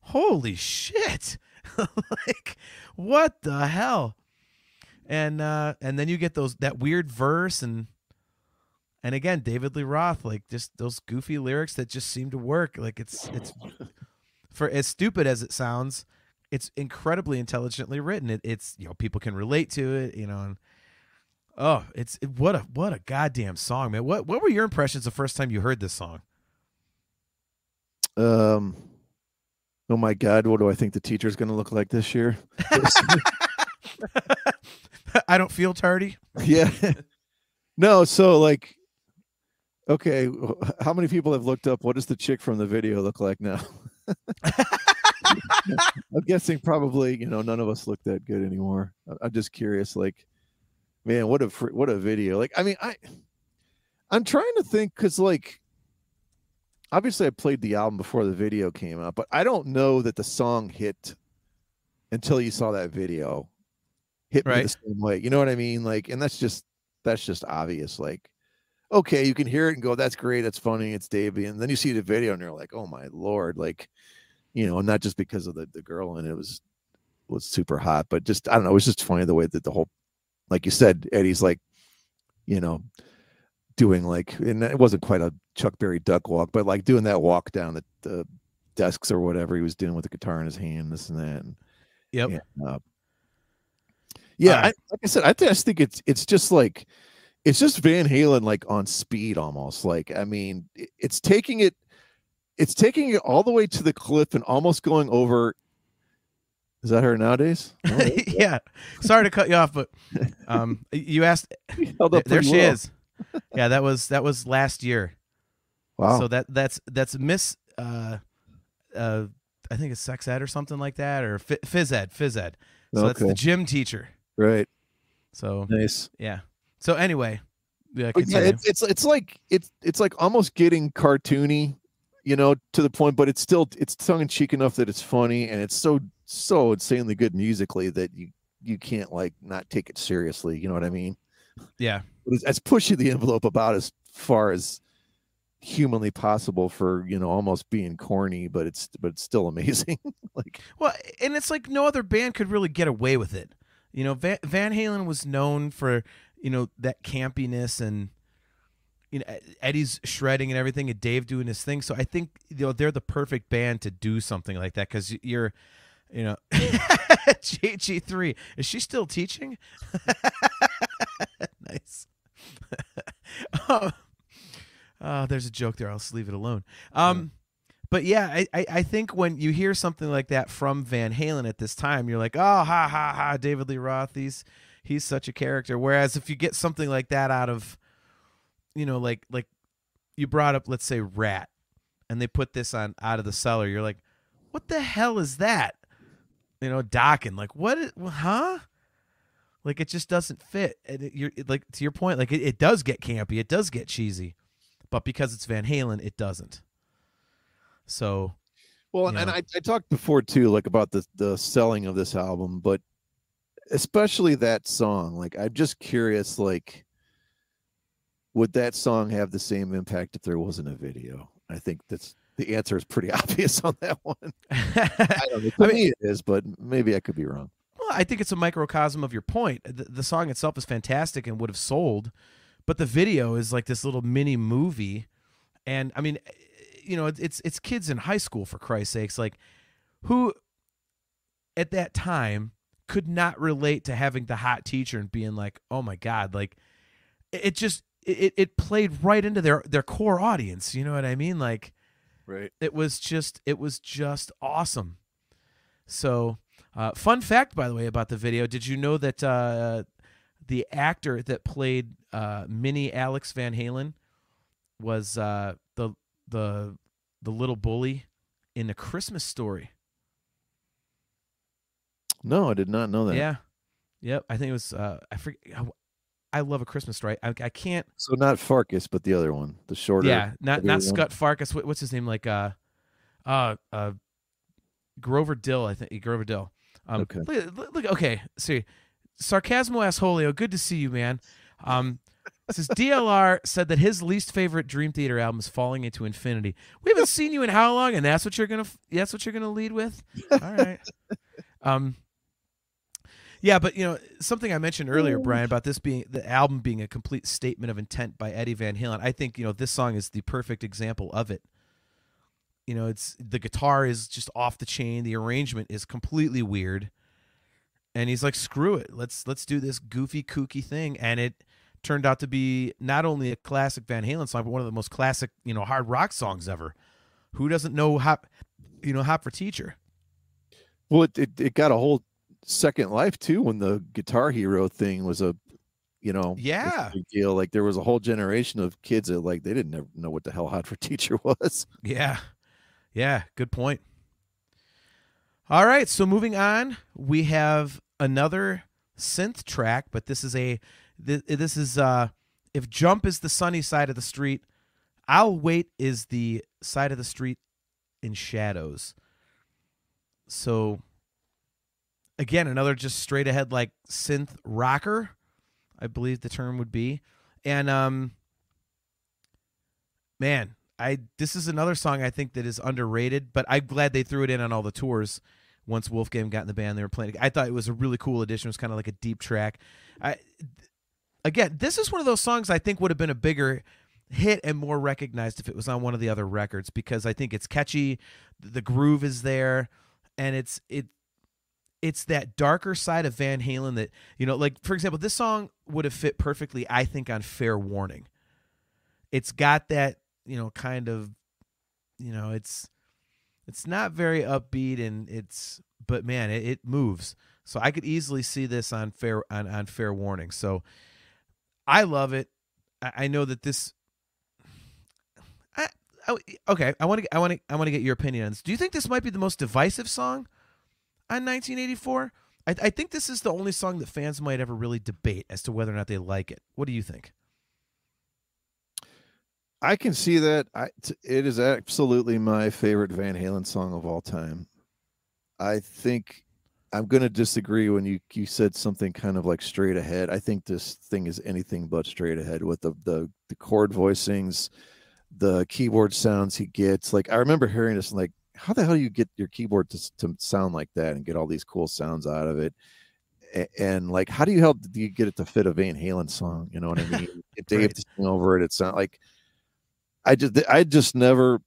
Holy shit. Like, what the hell? And, uh, and then you get those, that weird verse. And, and again, David Lee Roth, like just those goofy lyrics that just seem to work. Like it's, it's, for as stupid as it sounds, it's incredibly intelligently written. It, it's, you know, people can relate to it, you know. And, oh, it's it, what a what a goddamn song, man. What what were your impressions the first time you heard this song? Um, oh my God, what do I think the teacher's going to look like this year? I don't feel tardy. Yeah, no. So like, okay, how many people have looked up what does the chick from the video look like now? I'm guessing probably, you know, none of us look that good anymore. I'm just curious, like, man, what a what a video. Like, I mean, I I'm trying to think, because like obviously I played the album before the video came out, but I don't know that the song hit until you saw that video hit me the same way, you know what I mean? Like, and that's just that's just obvious. Like, okay, you can hear it and go, that's great, that's funny, it's Davey. And then you see the video and you're like, oh my Lord, like, you know, not just because of the, the girl, and it was was super hot, but just, I don't know, it was just funny the way that the whole, like you said, Eddie's like, you know, doing like, and it wasn't quite a Chuck Berry duck walk, but like doing that walk down the, the desks or whatever he was doing with the guitar in his hand, this and that. And, yep. And, uh, yeah, uh, I, like I said, I just think it's it's just like, it's just Van Halen, like on speed almost. Like, I mean, it's taking it, it's taking it all the way to the cliff and almost going over. Is that her nowadays? Oh, yeah. Yeah. Sorry to cut you off, but um, you asked. There, there she well. is. Yeah, that was that was last year. Wow. So that that's that's Miss, uh, uh, I think it's Sex Ed or something like that, or Phys Ed, Phys Ed. So okay. That's the gym teacher. Right. So nice. Yeah. So anyway, yeah, yeah, it's, it's it's like it's it's like almost getting cartoony, you know, to the point, but it's still it's tongue in cheek enough that it's funny, and it's so so insanely good musically that you you can't like not take it seriously. You know what I mean? Yeah, it's, it's pushing the envelope about as far as humanly possible for, you know, almost being corny, but it's but it's still amazing. Like, well, and it's like no other band could really get away with it. You know, Van, Van Halen was known for, you know, that campiness, and you know, Eddie's shredding and everything, and Dave doing his thing. So I think, you know, they're the perfect band to do something like that, because you're, you know, J G three. Is she still teaching? Nice. Oh, oh, there's a joke there. I'll just leave it alone. Um, But yeah, I, I, I think when you hear something like that from Van Halen at this time, you're like, oh, ha, ha, ha, David Lee Roth, he's, he's such a character. Whereas if you get something like that out of, you know, like like you brought up, let's say, Rat, and they put this on Out of the Cellar, you're like, what the hell is that? You know, Dokken, like, what, is, huh? Like, it just doesn't fit. And it, you're it, like, to your point, like, it, it does get campy. It does get cheesy. But because it's Van Halen, it doesn't. So, well, and, and I, I talked before too, like about the, the selling of this album, but especially that song, like, I'm just curious, like, would that song have the same impact if there wasn't a video? I think that's, the answer is pretty obvious on that one. I don't know. I mean, it is, but maybe I could be wrong. Well, I think it's a microcosm of your point. The, the song itself is fantastic and would have sold, but the video is like this little mini movie. And I mean, you know, it's it's kids in high school, for Christ's sakes, like, who at that time could not relate to having the hot teacher and being like, oh my God, like, it just, it, it played right into their, their core audience. You know what I mean? Like, right. It was just, it was just awesome. So uh, fun fact, by the way, about the video, did you know that uh, the actor that played uh, mini Alex Van Halen was uh, the, the the little bully in The Christmas Story? No, I did not know that. Yeah. Yep. I think it was uh I forget I, I love A Christmas Story. I, I can't So not Farkas, but the other one, the shorter. Yeah, not not Scott Farkas. What, what's his name? Like uh uh uh Grover Dill, I think. Grover Dill. Um okay. look, look okay, see. Sarcasmo Assholio, good to see you, man. Um It says D L R said that his least favorite Dream Theater album is Falling Into Infinity. We haven't seen you in how long, and that's what you're gonna that's what you're gonna lead with. All right. Um. Yeah, but you know, something I mentioned earlier, Brian, about this being the album being a complete statement of intent by Eddie Van Halen. I think, you know, this song is the perfect example of it. You know, it's the guitar is just off the chain. The arrangement is completely weird, and he's like, "Screw it, let's let's do this goofy, kooky thing," and it turned out to be not only a classic Van Halen song, but one of the most classic, you know, hard rock songs ever. Who doesn't know Hop, you know, Hop for Teacher? Well, it, it, it got a whole second life too, when the Guitar Hero thing was a, you know, yeah, big deal. Like, there was a whole generation of kids that, like, they didn't ever know what the hell Hot for Teacher was. Yeah. Yeah. Good point. All right. So moving on, we have another synth track, but this is a, This is, uh, if Jump is the sunny side of the street, I'll Wait is the side of the street in shadows. So, again, another just straight ahead, like, synth rocker, I believe the term would be. And, um, man, I this is another song I think that is underrated, but I'm glad they threw it in on all the tours. Once Wolfgang got in the band, they were playing. I thought it was a really cool addition. It was kind of like a deep track. I... Again, this is one of those songs I think would have been a bigger hit and more recognized if it was on one of the other records, because I think it's catchy, the groove is there, and it's it it's that darker side of Van Halen that, you know, like, for example, this song would have fit perfectly, I think, on Fair Warning. It's got that, you know, kind of, you know, it's it's not very upbeat, and it's but man, it, it moves. So I could easily see this on Fair on, on Fair Warning. So I love it. I know that this. I, I okay. I want to. I want to. I want to get your opinion on this. Do you think this might be the most divisive song on nineteen eighty-four? I, I think this is the only song that fans might ever really debate as to whether or not they like it. What do you think? I can see that. I. It is absolutely my favorite Van Halen song of all time. I think. I'm going to disagree when you, you said something kind of like straight ahead. I think this thing is anything but straight ahead with the, the, the chord voicings, the keyboard sounds he gets. Like, I remember hearing this and like, how the hell do you get your keyboard to, to sound like that and get all these cool sounds out of it? And, and like, how do you help do you get it to fit a Van Halen song? You know what I mean? If Dave right. to sing over it, it's not like, I just, I just never,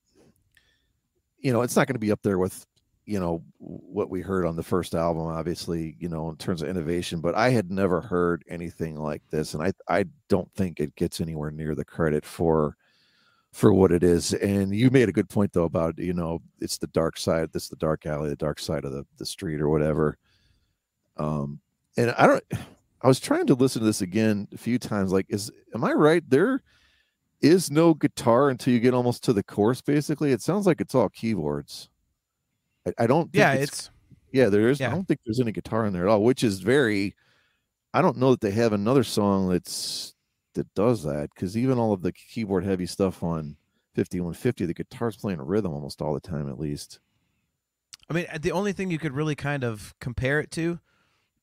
you know, it's not going to be up there with, you know, what we heard on the first album, obviously, you know, in terms of innovation, but I had never heard anything like this. And I, I don't think it gets anywhere near the credit for for what it is. And you made a good point though about, you know, it's the dark side, this is the dark alley, the dark side of the, the street or whatever. Um, and I don't, I was trying to listen to this again a few times. Like, is, am I right? There is no guitar until you get almost to the chorus. Basically, it sounds like it's all keyboards. I, I don't, think yeah, it's, it's, yeah, there is. Yeah. I don't think there's any guitar in there at all, which is very, I don't know that they have another song that's, that does that. Cause even all of the keyboard heavy stuff on fifty-one fifty, the guitar's playing a rhythm almost all the time, at least. I mean, the only thing you could really kind of compare it to,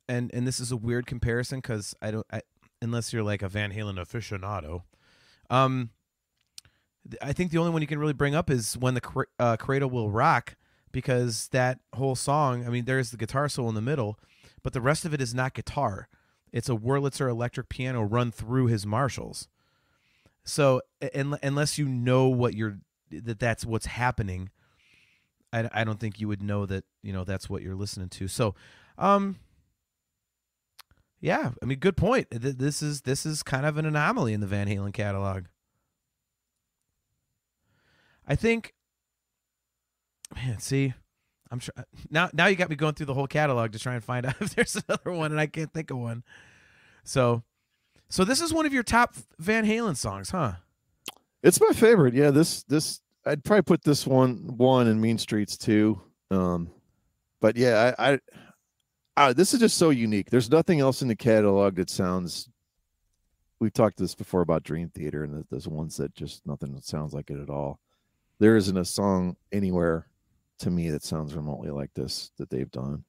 and, and this is a weird comparison because I don't, I, unless you're like a Van Halen aficionado, um, I think the only one you can really bring up is when the cr uh, Cradle Will Rock, because that whole song, I mean, there's the guitar solo in the middle, but the rest of it is not guitar. It's a Wurlitzer electric piano run through his Marshalls. So and, unless you know what you're, that that's what's happening, I, I don't think you would know that, you know, that's what you're listening to. So, um, yeah, I mean, good point. This is, this is kind of an anomaly in the Van Halen catalog. I think, man, see, I'm sure now, now you got me going through the whole catalog to try and find out if there's another one, and I can't think of one. So, so this is one of your top Van Halen songs, huh? It's my favorite. Yeah. This, this, I'd probably put this one, one in Mean Streets too. Um, but yeah, I, I, I, this is just so unique. There's nothing else in the catalog that sounds, we've talked this before about Dream Theater, and there's ones that just nothing that sounds like it at all. There isn't a song anywhere to me that sounds remotely like this that they've done.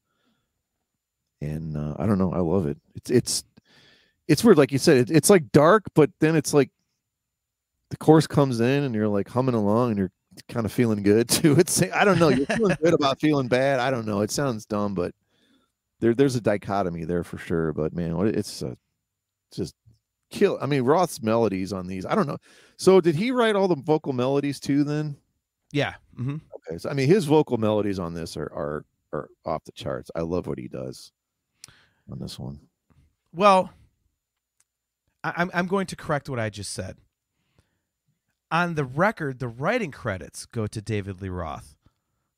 And uh, I don't know, I love it. It's it's it's weird, like you said, it, it's like dark, but then it's like the chorus comes in and you're like humming along and you're kind of feeling good too. It's, I don't know, you're feeling good about feeling bad. I don't know. It sounds dumb, but there there's a dichotomy there for sure. But man, it's a, just kill. I mean, Roth's melodies on these, I don't know. So did he write all the vocal melodies too then? Yeah. Mm-hmm. Okay. So I mean, his vocal melodies on this are, are are off the charts. I love what he does on this one. Well, I'm I'm going to correct what I just said. On the record, the writing credits go to David Lee Roth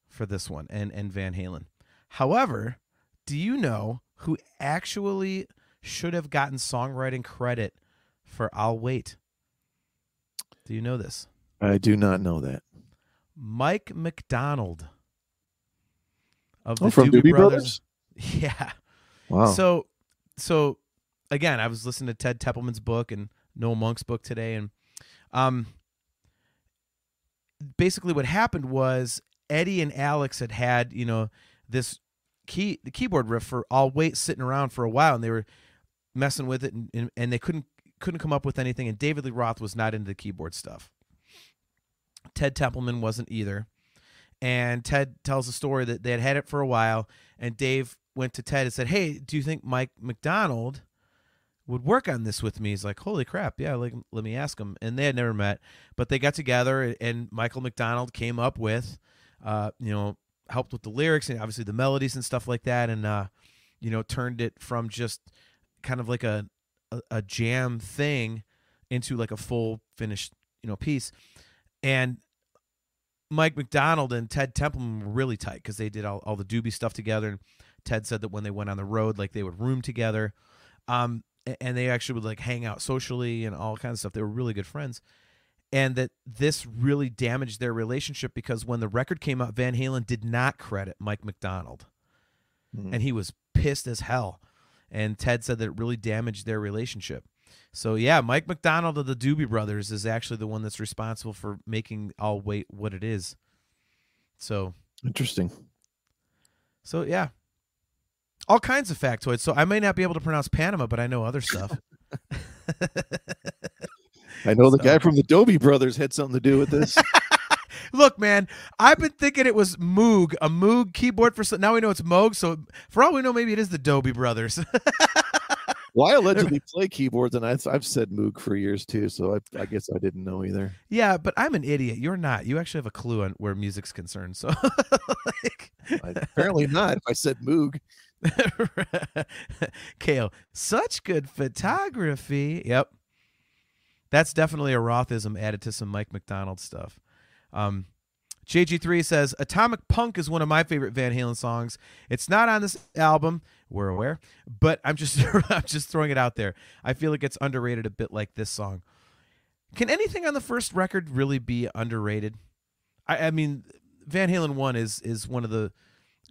for this one and and Van Halen. However, do you know who actually should have gotten songwriting credit for "I'll Wait"? Do you know this? I do not know that. Mike McDonald of the oh, from Doobie, Doobie Brothers. Brothers. Yeah. Wow. So, so again, I was listening to Ted Templeman's book and Noel Monk's book today. And, um, basically what happened was Eddie and Alex had had, you know, this key, the keyboard riff for "I'll Wait" sitting around for a while, and they were messing with it and, and, and they couldn't, couldn't come up with anything. And David Lee Roth was not into the keyboard stuff. Ted Templeman wasn't either. And Ted tells a story that they had had it for a while, and Dave went to Ted and said, "Hey, do you think Mike McDonald would work on this with me?" He's like, "Holy crap, yeah, like, let me ask him." And they had never met, but they got together, and Michael McDonald came up with, uh, you know, helped with the lyrics and obviously the melodies and stuff like that, and, uh, you know, turned it from just kind of like a, a, a jam thing into like a full finished, you know, piece. And Mike McDonald and Ted Templeman were really tight because they did all, all the Doobie stuff together. And Ted said that when they went on the road, like, they would room together, um, and they actually would like hang out socially and all kinds of stuff. They were really good friends. And that this really damaged their relationship, because when the record came out, Van Halen did not credit Mike McDonald. Mm-hmm. And he was pissed as hell. And Ted said that it really damaged their relationship. So, yeah, Mike McDonald of the Doobie Brothers is actually the one that's responsible for making "I'll Wait" what it is. So interesting. So, yeah, all kinds of factoids. So I may not be able to pronounce Panama, but I know other stuff. I know the so. guy from the Doobie Brothers had something to do with this. Look, man, I've been thinking it was Moog, a Moog keyboard for some, now we know it's Moog. So for all we know, maybe it is the Doobie Brothers. Well, I allegedly play keyboards, and I, I've said Moog for years, too, so I, I guess I didn't know either. Yeah, but I'm an idiot. You're not. You actually have a clue on where music's concerned. So, like, apparently not if I said Moog. Kale, such good photography. Yep. That's definitely a Rothism added to some Mike McDonald stuff. Um, J G three says, Atomic Punk is one of my favorite Van Halen songs. It's not on this album, we're aware, but I'm just, I'm just throwing it out there. I feel it gets underrated a bit like this song. Can anything on the first record really be underrated? I, I mean, Van Halen one is, is one of the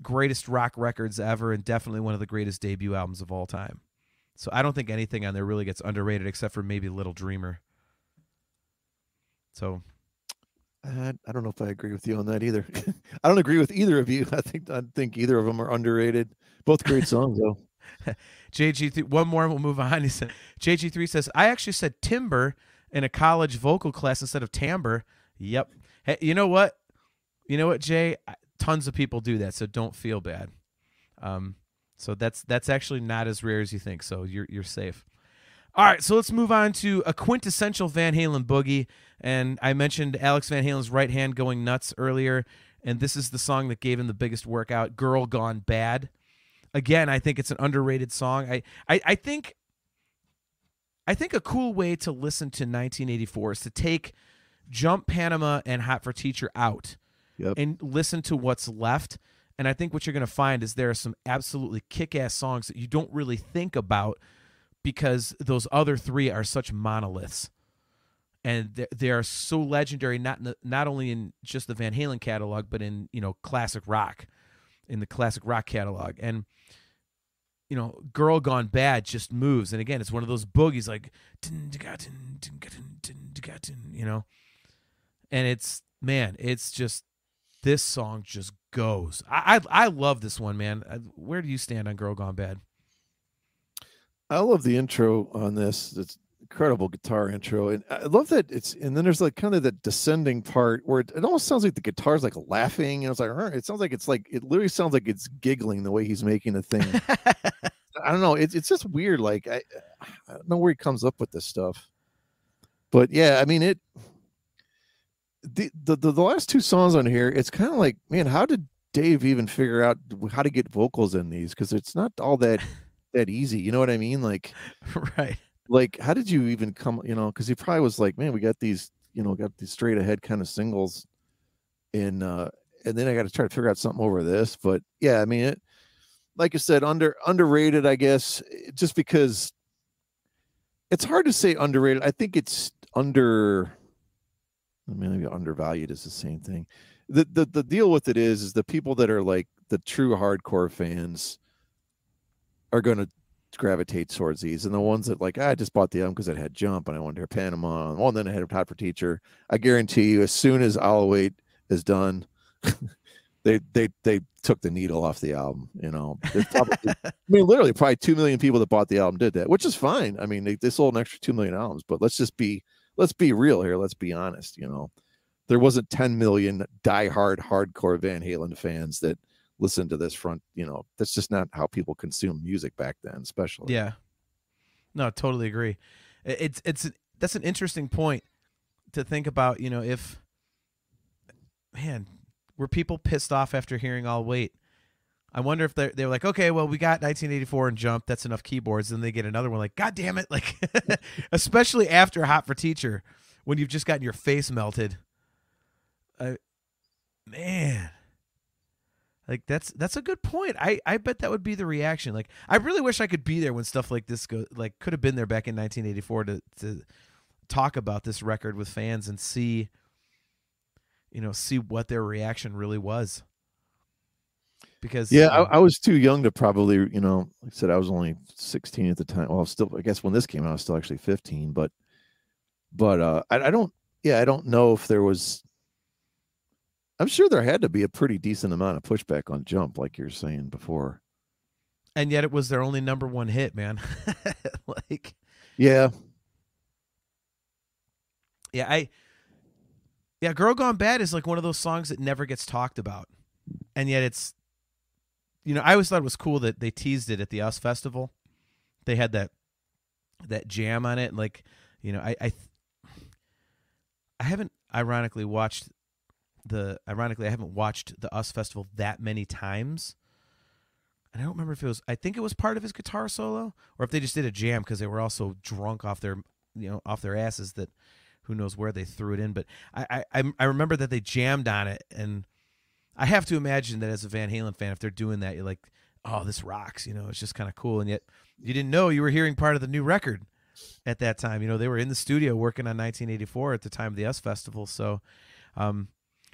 greatest rock records ever and definitely one of the greatest debut albums of all time. So I don't think anything on there really gets underrated except for maybe Little Dreamer. So... I, I don't know if I agree with you on that either. I don't agree with either of you. I think I think either of them are underrated. Both great songs, though. J G three, one more and we'll move on. He said, J G three says, I actually said timbre in a college vocal class instead of timbre. Yep. Hey, you know what? You know what, Jay? Tons of people do that, so don't feel bad. Um, so that's that's actually not as rare as you think, so you're you're safe. All right, so let's move on to a quintessential Van Halen boogie. And I mentioned Alex Van Halen's right hand going nuts earlier, and this is the song that gave him the biggest workout, Girl Gone Bad. Again, I think it's an underrated song. I, I, I think I think a cool way to listen to nineteen eighty-four is to take Jump, Panama, and Hot for Teacher out yep. and listen to what's left. And I think what you're going to find is there are some absolutely kick-ass songs that you don't really think about because those other three are such monoliths, and they are so legendary, not in the, not only in just the Van Halen catalog, but in, you know, classic rock, in the classic rock catalog. And, you know, Girl Gone Bad just moves. And again, it's one of those boogies like, you know, and it's, man, it's just, this song just goes. I I, I love this one, man. Where do you stand on Girl Gone Bad? I love the intro on this. It's incredible guitar intro. And I love that it's, and then there's like kind of the descending part where it, it almost sounds like the guitar's like laughing. And it's like, it sounds like it's like, it literally sounds like it's giggling the way he's making the thing. I don't know. It's, it's just weird. Like, I, I don't know where he comes up with this stuff, but yeah, I mean, it, the, the, the, the last two songs on here, it's kind of like, man, how did Dave even figure out how to get vocals in these? Cause it's not all that that easy, you know what I mean? Like, right. Like, how did you even come, you know, because he probably was like, man, we got these, you know, got these straight ahead kind of singles, and uh and then I got to try to figure out something over this. But yeah, I mean, it, like I said, under underrated, I guess, just because it's hard to say underrated. I think it's under, I mean, maybe undervalued is the same thing. The, the the deal with it is is the people that are like the true hardcore fans are going to gravitate towards these, and the ones that like, I just bought the album because it had Jump and I wanted to hear Panama, and well, then I had Hot for Teacher. I guarantee you, as soon as I'll Wait is done, they they they took the needle off the album. You know, probably, I mean, literally, probably two million people that bought the album did that, which is fine. I mean, they, they sold an extra two million albums, but let's just be let's be real here. Let's be honest. You know, there wasn't ten million diehard hardcore Van Halen fans that listen to this front, you know, that's just not how people consume music back then, especially. Yeah, no, totally agree. It's, it's, that's an interesting point to think about, you know, if, man, were people pissed off after hearing I'll Wait? I wonder if they're, they're like, okay, well, we got nineteen eighty-four and Jump, that's enough keyboards. And they get another one like, God damn it. Like, especially after Hot for Teacher, when you've just gotten your face melted, uh, man, like, that's that's a good point. I, I bet that would be the reaction. Like, I really wish I could be there when stuff like this go, like, could have been there back in nineteen eighty-four to to talk about this record with fans and see, you know, see what their reaction really was. Because yeah, um, I, I was too young to probably, you know, like I said, I was only sixteen at the time. Well, I was still, I guess when this came out, I was still actually fifteen. But but uh, I, I don't, yeah, I don't know if there was. I'm sure there had to be a pretty decent amount of pushback on Jump, like you're saying before. And yet it was their only number one hit, man. Like, yeah. Yeah. I, yeah. Girl Gone Bad is like one of those songs that never gets talked about. And yet it's, you know, I always thought it was cool that they teased it at the U S Festival. They had that, that jam on it. Like, you know, I, I, I haven't ironically watched The ironically, I haven't watched the U S Festival that many times, and I don't remember if it was, I think it was part of his guitar solo, or if they just did a jam because they were all so drunk off their you know, off their asses that who knows where they threw it in. But I, I, I remember that they jammed on it, and I have to imagine that as a Van Halen fan, if they're doing that, you're like, oh, this rocks, you know, it's just kind of cool. And yet you didn't know you were hearing part of the new record at that time. You know, they were in the studio working on nineteen eighty-four at the time of the U S Festival. So, um,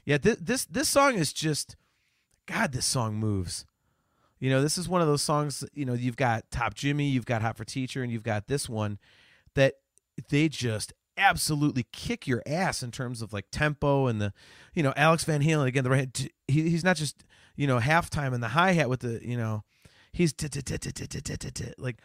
yeah, th this this song is just, God, this song moves. You know, this is one of those songs, you know, you've got Top Jimmy, you've got Hot for Teacher, and you've got this one that they just absolutely kick your ass in terms of like tempo and the, you know, Alex Van Halen, again, the right, he, he's not just, you know, halftime and the hi-hat with the, you know, he's like,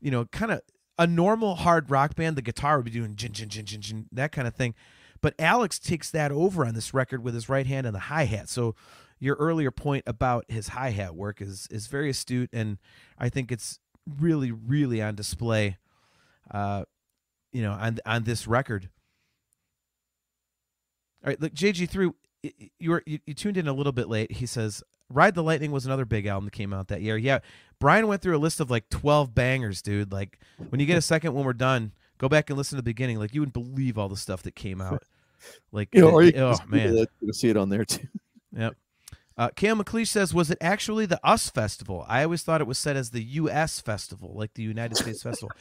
you know, kind of a normal hard rock band, the guitar would be doing jin, jin, jin, jin, jin, that kind of thing. But Alex takes that over on this record with his right hand and the hi-hat. So your earlier point about his hi-hat work is, is very astute, and I think it's really, really on display, uh, you know, on, on this record. All right, look, J G three, you, were, you, you tuned in a little bit late. He says, Ride the Lightning was another big album that came out that year. Yeah, Brian went through a list of like twelve bangers, dude. Like, when you get a second when we're done, go back and listen to the beginning. Like, you wouldn't believe all the stuff that came out. Like, you know, or you oh, man. You can see it on there, too. Yep. Uh, Cale McLeish says, was it actually the U S Festival? I always thought it was said as the U S Festival, like the United States Festival.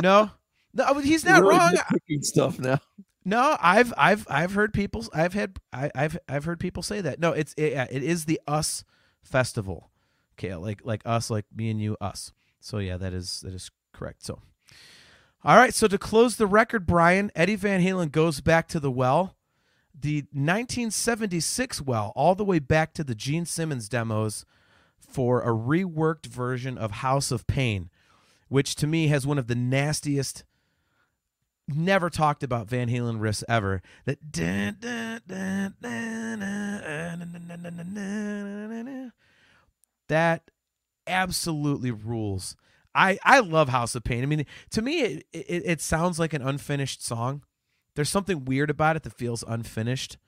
No, no, I mean, he's not really wrong. Stuff now. No, I've, I've, I've heard people, I've had, I, I've, I've heard people say that. No, it's, it, yeah, it is the U S Festival, Cale, like, like us, like me and you, us. So yeah, that is, that is correct. So, all right. So to close the record, Brian, Eddie Van Halen goes back to the well. The nineteen seventy-six well, all the way back to the Gene Simmons demos for a reworked version of House of Pain, which to me has one of the nastiest, never talked about Van Halen riffs ever. That that absolutely rules. I, I love House of Pain. I mean, to me, it, it, it sounds like an unfinished song. There's something weird about it that feels unfinished,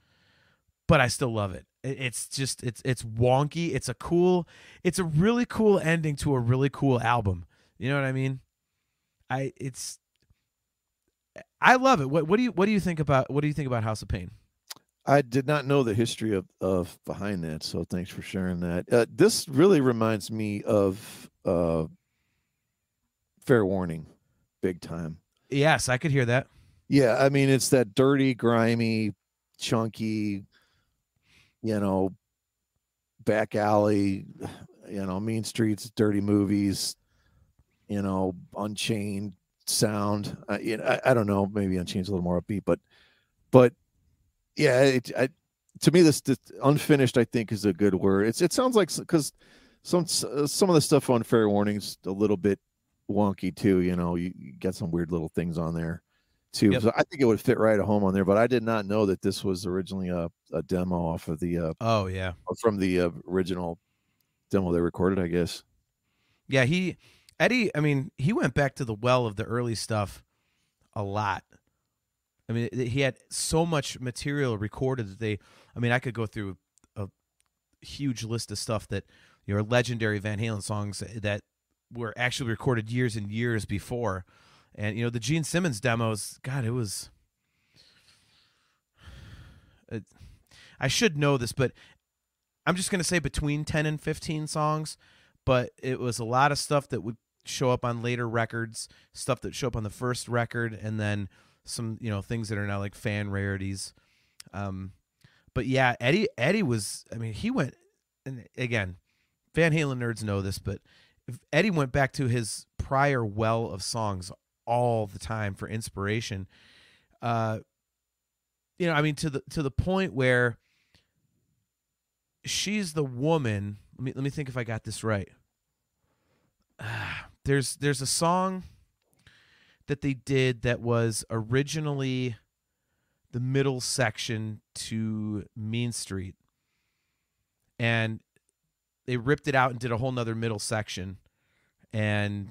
but I still love it. It's just, it's it's wonky. It's a cool, it's a really cool ending to a really cool album. You know what I mean? I it's, I love it. What what do you what do you think about what do you think about House of Pain? I did not know the history of of behind that, so thanks for sharing that. Uh, this really reminds me of uh, Fair Warning, big time. Yes, I could hear that. Yeah, I mean, it's that dirty, grimy, chunky, you know, back alley, you know, mean streets, dirty movies, you know, Unchained sound. I, you know, I, I don't know, maybe Unchained's a little more upbeat, but, but yeah, it, I, to me, this, this unfinished, I think, is a good word. It's, it sounds like, because some some of the stuff on Fair Warning's a little bit wonky too. You know, you, you got some weird little things on there. Too. Yep. So I think it would fit right at home on there, but I did not know that this was originally a, a demo off of the uh oh yeah from the uh, original demo they recorded, I guess. Yeah, he Eddie, I mean, he went back to the well of the early stuff a lot. I mean, he had so much material recorded that they, I mean, I could go through a huge list of stuff that, you know, legendary Van Halen songs that were actually recorded years and years before. And, you know, the Gene Simmons demos, God, it was... It, I should know this, but I'm just going to say between ten and fifteen songs, but it was a lot of stuff that would show up on later records, stuff that show up on the first record, and then some, you know, things that are now like fan rarities. Um, but, yeah, Eddie, Eddie was... I mean, he went... And again, Van Halen nerds know this, but Eddie went back to his prior well of songs all the time for inspiration. Uh, you know, I mean, to the, to the point where she's the woman. Let me, let me think if I got this right. Uh, there's, there's a song that they did that was originally the middle section to Mean Street, and they ripped it out and did a whole nother middle section. And,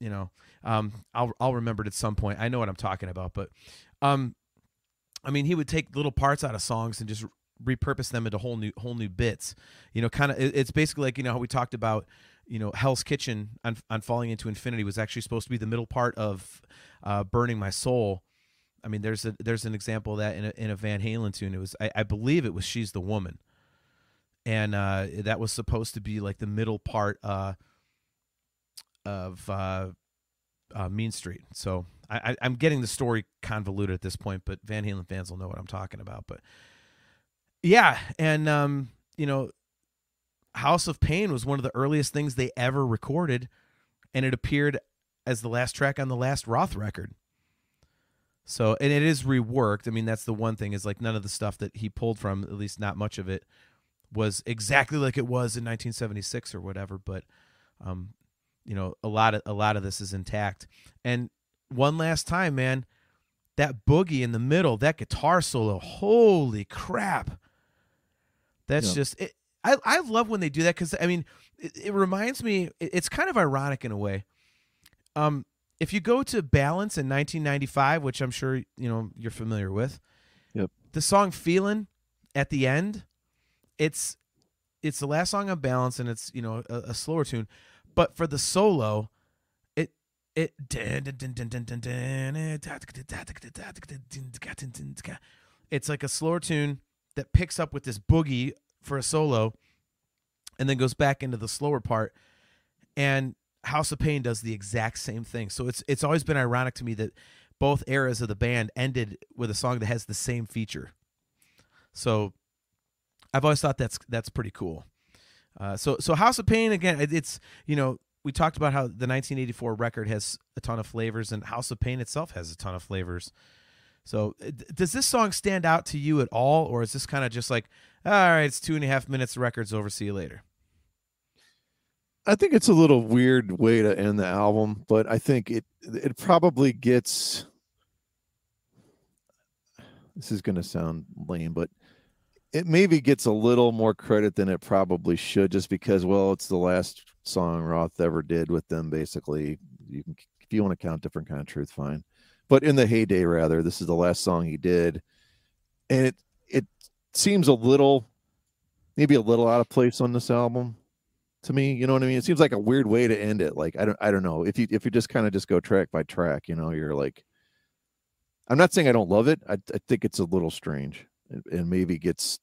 you know, um, I'll, I'll remember it at some point. I know what I'm talking about, but, um, I mean, he would take little parts out of songs and just repurpose them into whole new, whole new bits, you know, kind of, it's basically like, you know, how we talked about you know, Hell's Kitchen on, on Falling Into Infinity was actually supposed to be the middle part of uh, Burning My Soul. I mean, there's a there's an example of that in a, in a Van Halen tune. It was, I, I believe it was She's the Woman. And uh, that was supposed to be like the middle part uh, of uh, uh, Mean Street. So I, I, I'm getting the story convoluted at this point, but Van Halen fans will know what I'm talking about. But yeah, and, um, you know, House of Pain was one of the earliest things they ever recorded, and it appeared as the last track on the last Roth record. So, and it is reworked. I mean, that's the one thing, is like none of the stuff that he pulled from, at least not much of it, was exactly like it was in nineteen seventy-six or whatever. But, um, you know, a lot of, a lot of this is intact. And one last time, man, that boogie in the middle, that guitar solo, holy crap. That's yeah. just, it, I, I love when they do that. 'Cause I mean, it, it reminds me, it, it's kind of ironic in a way. Um, if you go to Balance in nineteen ninety-five, which I'm sure, you know, you're familiar with, yep. the song Feelin' at the end, It's it's the last song on Balance, and it's, you know, a, a slower tune, but for the solo, it it it's like a slower tune that picks up with this boogie for a solo, and then goes back into the slower part. And House of Pain does the exact same thing. So it's it's always been ironic to me that both eras of the band ended with a song that has the same feature. So I've always thought that's that's pretty cool. Uh, so so House of Pain, again, it, it's, you know, we talked about how the nineteen eighty-four record has a ton of flavors, and House of Pain itself has a ton of flavors. So does this song stand out to you at all, or is this kind of just like, all right, it's two and a half minutes, the record's over, see you later? I think it's a little weird way to end the album, but I think it it probably gets, this is going to sound lame, but it maybe gets a little more credit than it probably should, just because, well, it's the last song Roth ever did with them, basically. You can, if you want to count Different Kind of Truth, fine. But in the heyday, rather, this is the last song he did. And it it seems a little, maybe a little out of place on this album to me. You know what I mean? It seems like a weird way to end it. Like, I don't I don't know. If you if you just kind of just go track by track, you know, you're like, I'm not saying I don't love it. I, I think it's a little strange. And maybe gets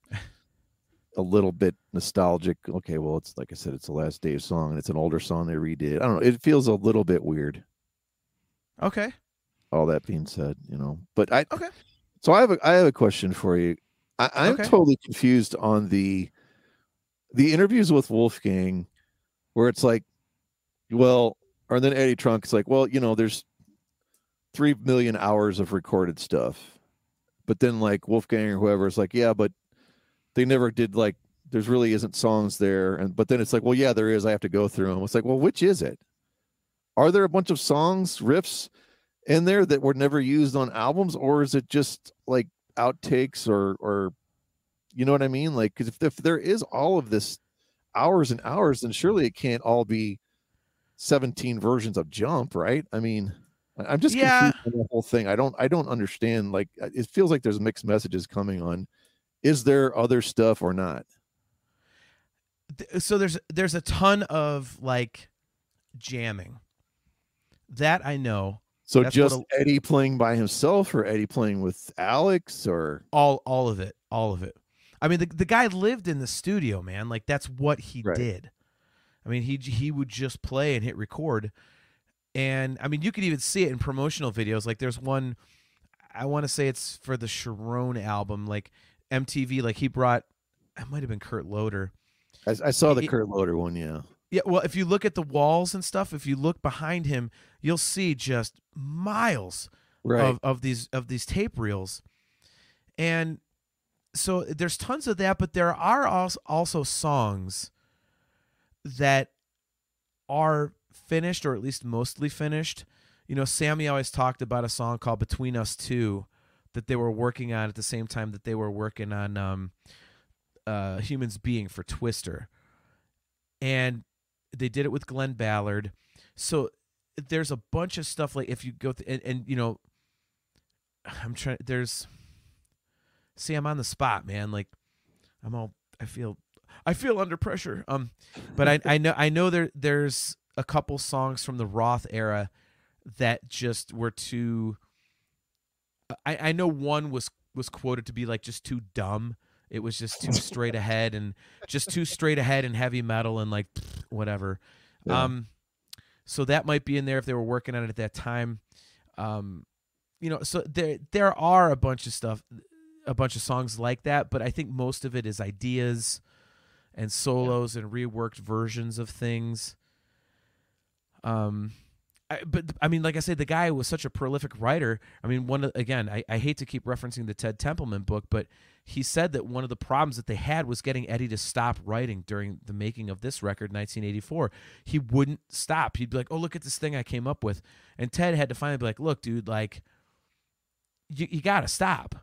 a little bit nostalgic. Okay, well, it's like I said, it's the last Dave song, and it's an older song they redid. I don't know. It feels a little bit weird. Okay. All that being said, you know, but I okay. So I have a I have a question for you. I, I'm okay. totally confused on the the interviews with Wolfgang, where it's like, well, or then Eddie Trunk is like, well, you know, there's three million hours of recorded stuff. But then, like, Wolfgang or whoever is like, yeah, but they never did, like, there's really isn't songs there. And but then it's like, well, yeah, there is. I have to go through them. It's like, well, which is it? Are there a bunch of songs, riffs in there that were never used on albums? Or is it just, like, outtakes or, or you know what I mean? Like, 'cause if, if there is all of this hours and hours, then surely it can't all be seventeen versions of Jump, right? I mean... I'm just yeah. confused on the whole thing. I don't I don't understand. Like, it feels like there's mixed messages coming on. Is there other stuff or not? So there's there's a ton of, like, jamming. That I know. So That's just a, Eddie playing by himself, or Eddie playing with Alex, or all all of it. All of it. I mean, the the guy lived in the studio, man. Like, that's what he right. did. I mean, he he would just play and hit record. And, I mean, you could even see it in promotional videos. Like, there's one, I want to say it's for the Sharon album, like, M T V, like, he brought, it might have been Kurt Loder. I, I saw the it, Kurt Loder one, yeah. Yeah, well, if you look at the walls and stuff, if you look behind him, you'll see just miles right. of, of these of these tape reels. And so there's tons of that, but there are also, also songs that are... finished, or at least mostly finished. You know, Sammy always talked about a song called Between Us Two that they were working on at the same time that they were working on um, uh, Humans Being for Twister. And they did it with Glenn Ballard. So there's a bunch of stuff, like, if you go through, and, and, you know, I'm trying, there's, see, I'm on the spot, man. Like, I'm all, I feel I feel under pressure. Um, but I, I know I know there there's a couple songs from the Roth era that just were too. I, I know one was was quoted to be like just too dumb. It was just too straight ahead and just too straight ahead and heavy metal and like whatever. Yeah. Um, so that might be in there if they were working on it at that time. Um, you know, so there there are a bunch of stuff, a bunch of songs like that, but I think most of it is ideas and solos yeah. and reworked versions of things. Um, I, but I mean, like I said, the guy was such a prolific writer. I mean, one again, I, I hate to keep referencing the Ted Templeman book, but he said that one of the problems that they had was getting Eddie to stop writing during the making of this record, nineteen eighty-four. He wouldn't stop. He'd be like, oh, look at this thing I came up with. And Ted had to finally be like, look, dude, like, you, you got to stop.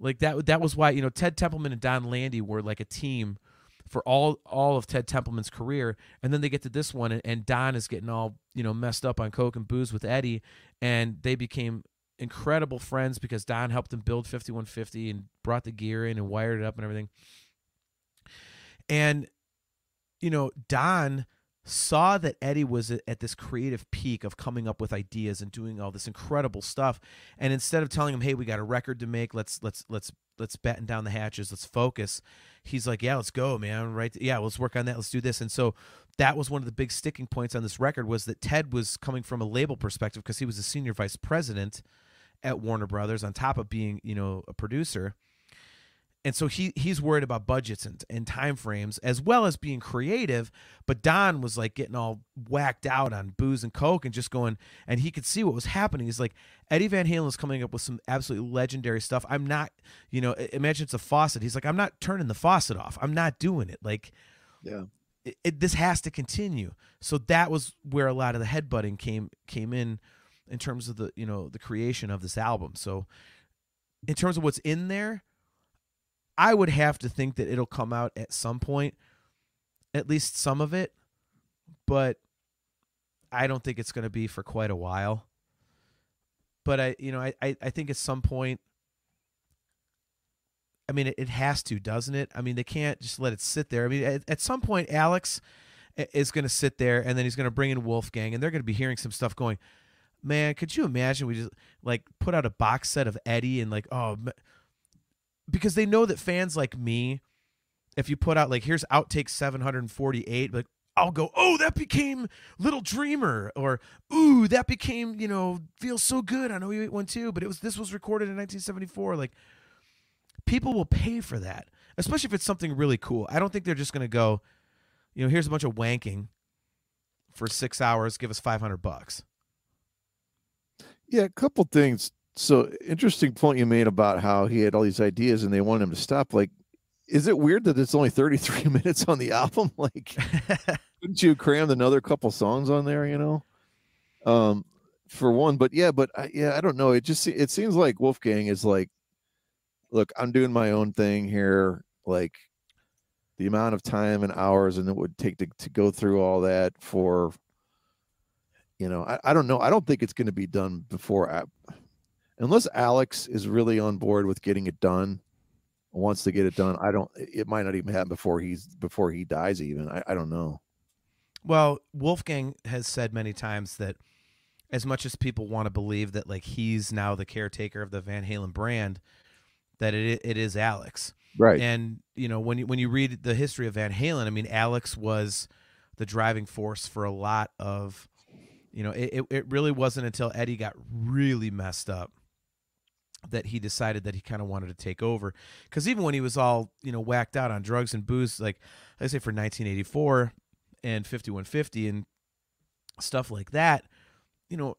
Like, that that was why, you know, Ted Templeman and Don Landy were like a team for all all of Ted Templeman's career. And then they get to this one, and, and Don is getting all, you know, messed up on coke and booze with Eddie. And they became incredible friends because Don helped him build fifty-one fifty and brought the gear in and wired it up and everything. And, you know, Don saw that Eddie was at this creative peak of coming up with ideas and doing all this incredible stuff. And instead of telling him, hey, we got a record to make, let's, let's, let's, let's batten down the hatches, let's focus. He's like, yeah, let's go, man. Right. Yeah. Let's work on that. Let's do this. And so that was one of the big sticking points on this record, was that Ted was coming from a label perspective because he was a senior vice president at Warner Brothers on top of being, you know, a producer. And so he he's worried about budgets and, and time frames as well as being creative. But Don was like getting all whacked out on booze and coke and just going, and he could see what was happening. He's like, Eddie Van Halen is coming up with some absolutely legendary stuff. I'm not, you know, imagine it's a faucet. He's like, I'm not turning the faucet off. I'm not doing it. Like, yeah, it, it, this has to continue. So that was where a lot of the headbutting came came in, in terms of the, you know, the creation of this album. So in terms of what's in there, I would have to think that it'll come out at some point, at least some of it, but I don't think it's going to be for quite a while. But I, you know, I, I, I think at some point, I mean, it, it has to, doesn't it? I mean, they can't just let it sit there. I mean, at, at some point, Alex is going to sit there, and then he's going to bring in Wolfgang, and they're going to be hearing some stuff going, man, could you imagine we just like put out a box set of Eddie and like, oh, because they know that fans like me, if you put out like, here's outtake seven hundred forty-eight, like I'll go, oh, that became Little Dreamer, or ooh, that became, you know, Feels So Good on oh eight one two, but it was this was recorded in nineteen seventy-four. Like, people will pay for that, especially if it's something really cool. I don't think they're just gonna go, you know, here's a bunch of wanking for six hours, give us five hundred bucks. Yeah, a couple things. So, interesting point you made about how he had all these ideas and they wanted him to stop. Like, is it weird that it's only thirty-three minutes on the album? Like, couldn't you cram another couple songs on there, you know? Um, for one, but yeah, but I, yeah, I don't know. It just, it seems like Wolfgang is like, look, I'm doing my own thing here. Like, the amount of time and hours and it would take to, to go through all that for, you know, I, I don't know. I don't think it's going to be done before I... Unless Alex is really on board with getting it done, wants to get it done, I don't. It might not even happen before he's before he dies. Even I, I don't know. Well, Wolfgang has said many times that as much as people want to believe that like he's now the caretaker of the Van Halen brand, that it it is Alex, right? And you know, when you, when you read the history of Van Halen, I mean, Alex was the driving force for a lot of, you know, it it really wasn't until Eddie got really messed up that he decided that he kind of wanted to take over. Because even when he was all, you know, whacked out on drugs and booze, like I say for nineteen eighty-four and fifty-one fifty and stuff like that, you know,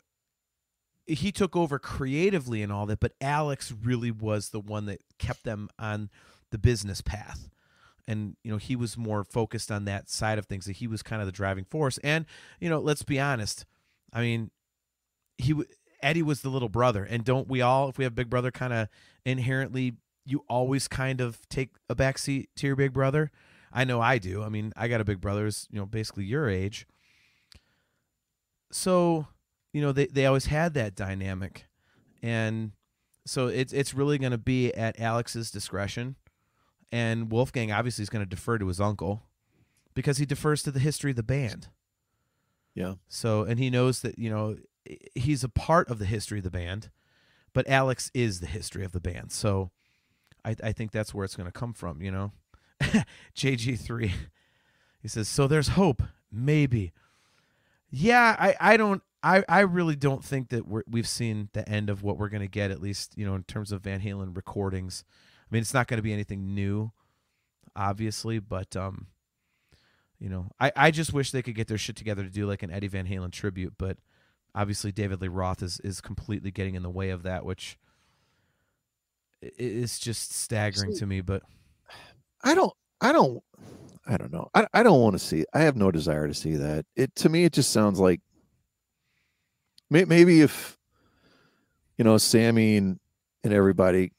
he took over creatively and all that, but Alex really was the one that kept them on the business path. And, you know, he was more focused on that side of things, that he was kind of the driving force. And, you know, let's be honest, I mean, he would... Eddie was the little brother, and don't we all, if we have big brother, kind of inherently you always kind of take a backseat to your big brother? I know I do. I mean, I got a big brother who's, you know, basically your age. So, you know, they, they always had that dynamic. And so it's it's really going to be at Alex's discretion And Wolfgang obviously is going to defer to his uncle because he defers to the history of the band. Yeah. So, and he knows that, you know, he's a part of the history of the band, but Alex is the history of the band. So I, I think that's where it's going to come from, you know. J G three, he says, so there's hope, maybe. Yeah, I, I don't, I, I really don't think that we're, we've seen the end of what we're going to get, at least, you know, in terms of Van Halen recordings. I mean, it's not going to be anything new, obviously, but, um, you know, I, I just wish they could get their shit together to do like an Eddie Van Halen tribute, but obviously David Lee Roth is, is completely getting in the way of that, which is just staggering see, to me. But I don't, I don't, I don't know. I, I don't want to see, I have no desire to see that. It, to me, it just sounds like may, maybe if, you know, Sammy and, and everybody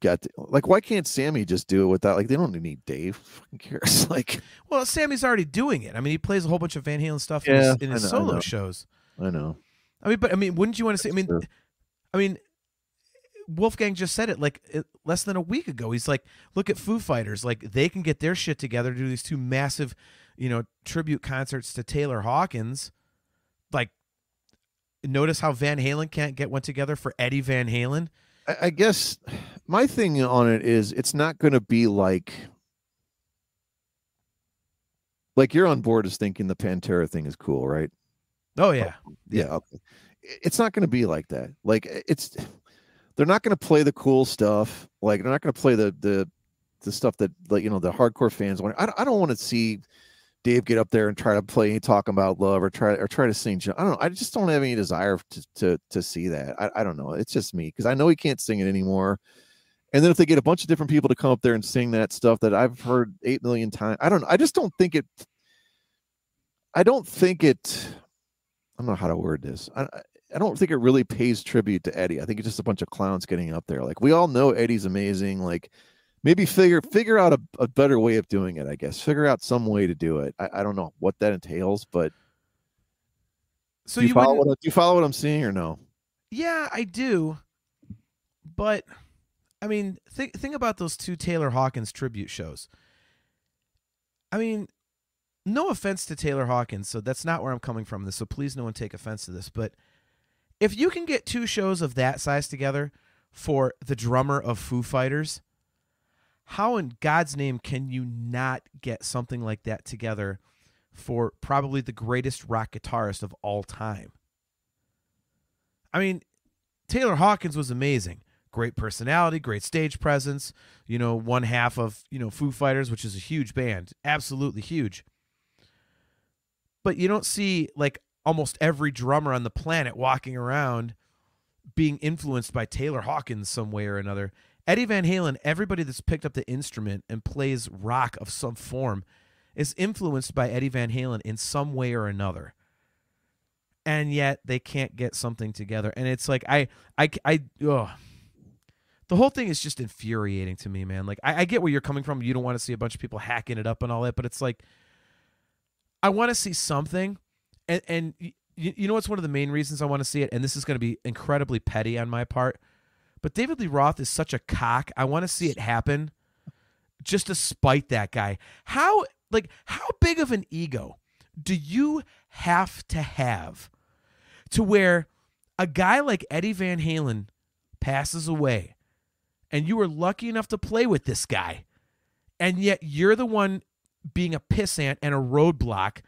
got to, like, why can't Sammy just do it without, like, they don't need Dave, who cares? Like, well, Sammy's already doing it. I mean, he plays a whole bunch of Van Halen stuff yeah, in his, in his know, solo I shows. I know. I mean, but I mean, wouldn't you want to see? I mean, sure. I mean, Wolfgang just said it like it, less than a week ago. He's like, look at Foo Fighters, like they can get their shit together to do these two massive, you know, tribute concerts to Taylor Hawkins. Like, notice how Van Halen can't get one together for Eddie Van Halen. I guess my thing on it is it's not going to be like, like you're on board as thinking the Pantera thing is cool, right? Oh, yeah. Oh, yeah. Okay. It's not going to be like that. Like it's, they're not going to play the cool stuff. Like they're not going to play the, the, the stuff that, like, you know, the hardcore fans want. I, I don't want to see Dave get up there and try to play talking about love or try or try to sing. I don't know. I just don't have any desire to to, to see that. I, I don't know. It's just me because I know he can't sing it anymore. And then if they get a bunch of different people to come up there and sing that stuff that I've heard eight million times, I don't. I just don't think it. I don't think it. I don't know how to word this. I I don't think it really pays tribute to Eddie. I think it's just a bunch of clowns getting up there. Like we all know Eddie's amazing. Like. Maybe figure figure out a, a better way of doing it, I guess. Figure out some way to do it. I, I don't know what that entails, but so do you, you follow what, do you follow what I'm seeing or no? Yeah, I do. But I mean, think think about those two Taylor Hawkins tribute shows. I mean, no offense to Taylor Hawkins, so that's not where I'm coming from this, so please no one take offense to this. But if you can get two shows of that size together for the drummer of Foo Fighters, how in God's name can you not get something like that together for probably the greatest rock guitarist of all time? I mean, Taylor Hawkins was amazing. Great personality, great stage presence, you know, one half of, you know, Foo Fighters, which is a huge band, absolutely huge. But you don't see like almost every drummer on the planet walking around being influenced by Taylor Hawkins some way or another. Eddie Van Halen, everybody that's picked up the instrument and plays rock of some form is influenced by Eddie Van Halen in some way or another. And yet they can't get something together. And it's like, I, I, I, oh, the whole thing is just infuriating to me, man. Like I, I get where you're coming from. You don't want to see a bunch of people hacking it up and all that, but it's like, I want to see something. And, and you, you know, what's one of the main reasons I want to see it. And this is going to be incredibly petty on my part, but David Lee Roth is such a cock. I want to see it happen just to spite that guy. How, like, how big of an ego do you have to have to where a guy like Eddie Van Halen passes away and you were lucky enough to play with this guy, and yet you're the one being a pissant and a roadblock,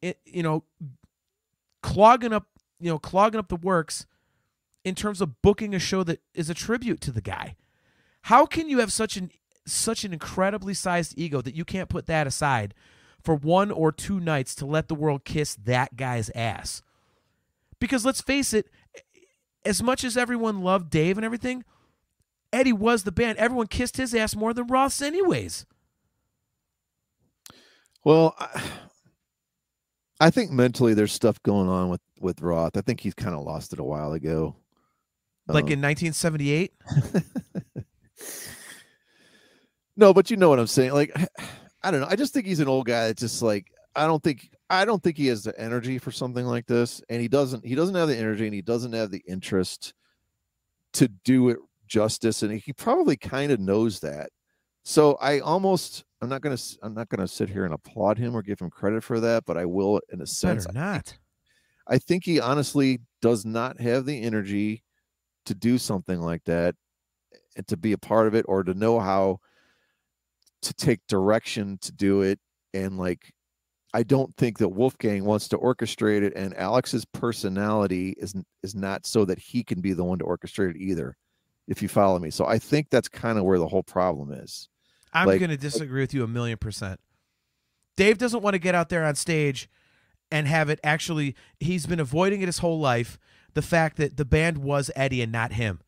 it, you know, clogging up, you know, clogging up the works in terms of booking a show that is a tribute to the guy? How can you have such an such an incredibly sized ego that you can't put that aside for one or two nights to let the world kiss that guy's ass? Because let's face it, as much as everyone loved Dave and everything, Eddie was the band. Everyone kissed his ass more than Roth's anyways. Well, I, I think mentally there's stuff going on with, with Roth. I think he's kind of lost it a while ago. Like um, in nineteen seventy-eight? No, but you know what I'm saying. Like, I don't know. I just think he's an old guy that's just like, I don't think, I don't think he has the energy for something like this. And he doesn't, he doesn't have the energy and he doesn't have the interest to do it justice. And he probably kind of knows that. So I almost, I'm not going to, I'm not going to sit here and applaud him or give him credit for that, but I will in a sense. Better not. I think he honestly does not have the energy to do something like that and to be a part of it, or to know how to take direction to do it. And like, I don't think that Wolfgang wants to orchestrate it, and Alex's personality is, is not so that he can be the one to orchestrate it either, if you follow me. So I think that's kind of where the whole problem is. I'm like, going to disagree like, with you a million percent. Dave doesn't want to get out there on stage and have it actually, he's been avoiding it his whole life, the fact that the band was Eddie and not him.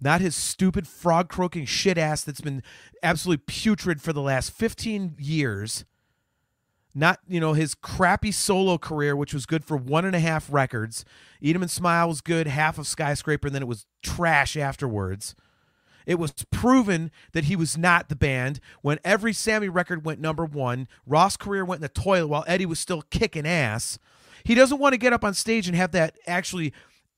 Not his stupid frog croaking shit ass that's been absolutely putrid for the last fifteen years. Not, you know, his crappy solo career, which was good for one and a half records. Eat 'Em and Smile was good, half of Skyscraper, and then it was trash afterwards. It was proven that he was not the band when every Sammy record went number one. Ross' career went in the toilet while Eddie was still kicking ass. He doesn't want to get up on stage and have that actually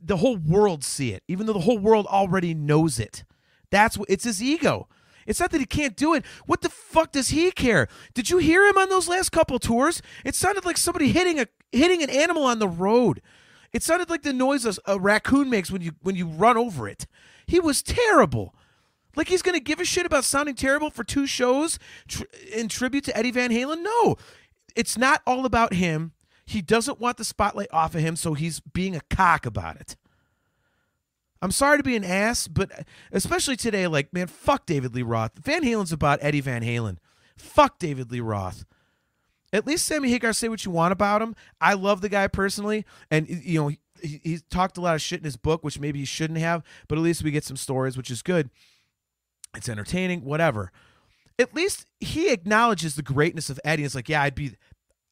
the whole world see it, even though the whole world already knows it. That's what, it's his ego. It's not that he can't do it. What the fuck does he care? Did you hear him on those last couple tours? It sounded like somebody hitting a hitting an animal on the road. It sounded like the noise a, a raccoon makes when you when you run over it. He was terrible. Like, he's going to give a shit about sounding terrible for two shows tr in tribute to Eddie Van Halen? No. It's not all about him. He doesn't want the spotlight off of him, so he's being a cock about it. I'm sorry to be an ass, but especially today, like, man, fuck David Lee Roth. Van Halen's about Eddie Van Halen. Fuck David Lee Roth. At least Sammy Hagar, say what you want about him. I love the guy personally, and, you know, he, he talked a lot of shit in his book, which maybe he shouldn't have, but at least we get some stories, which is good. It's entertaining, whatever. At least he acknowledges the greatness of Eddie. It's like, yeah, I'd be,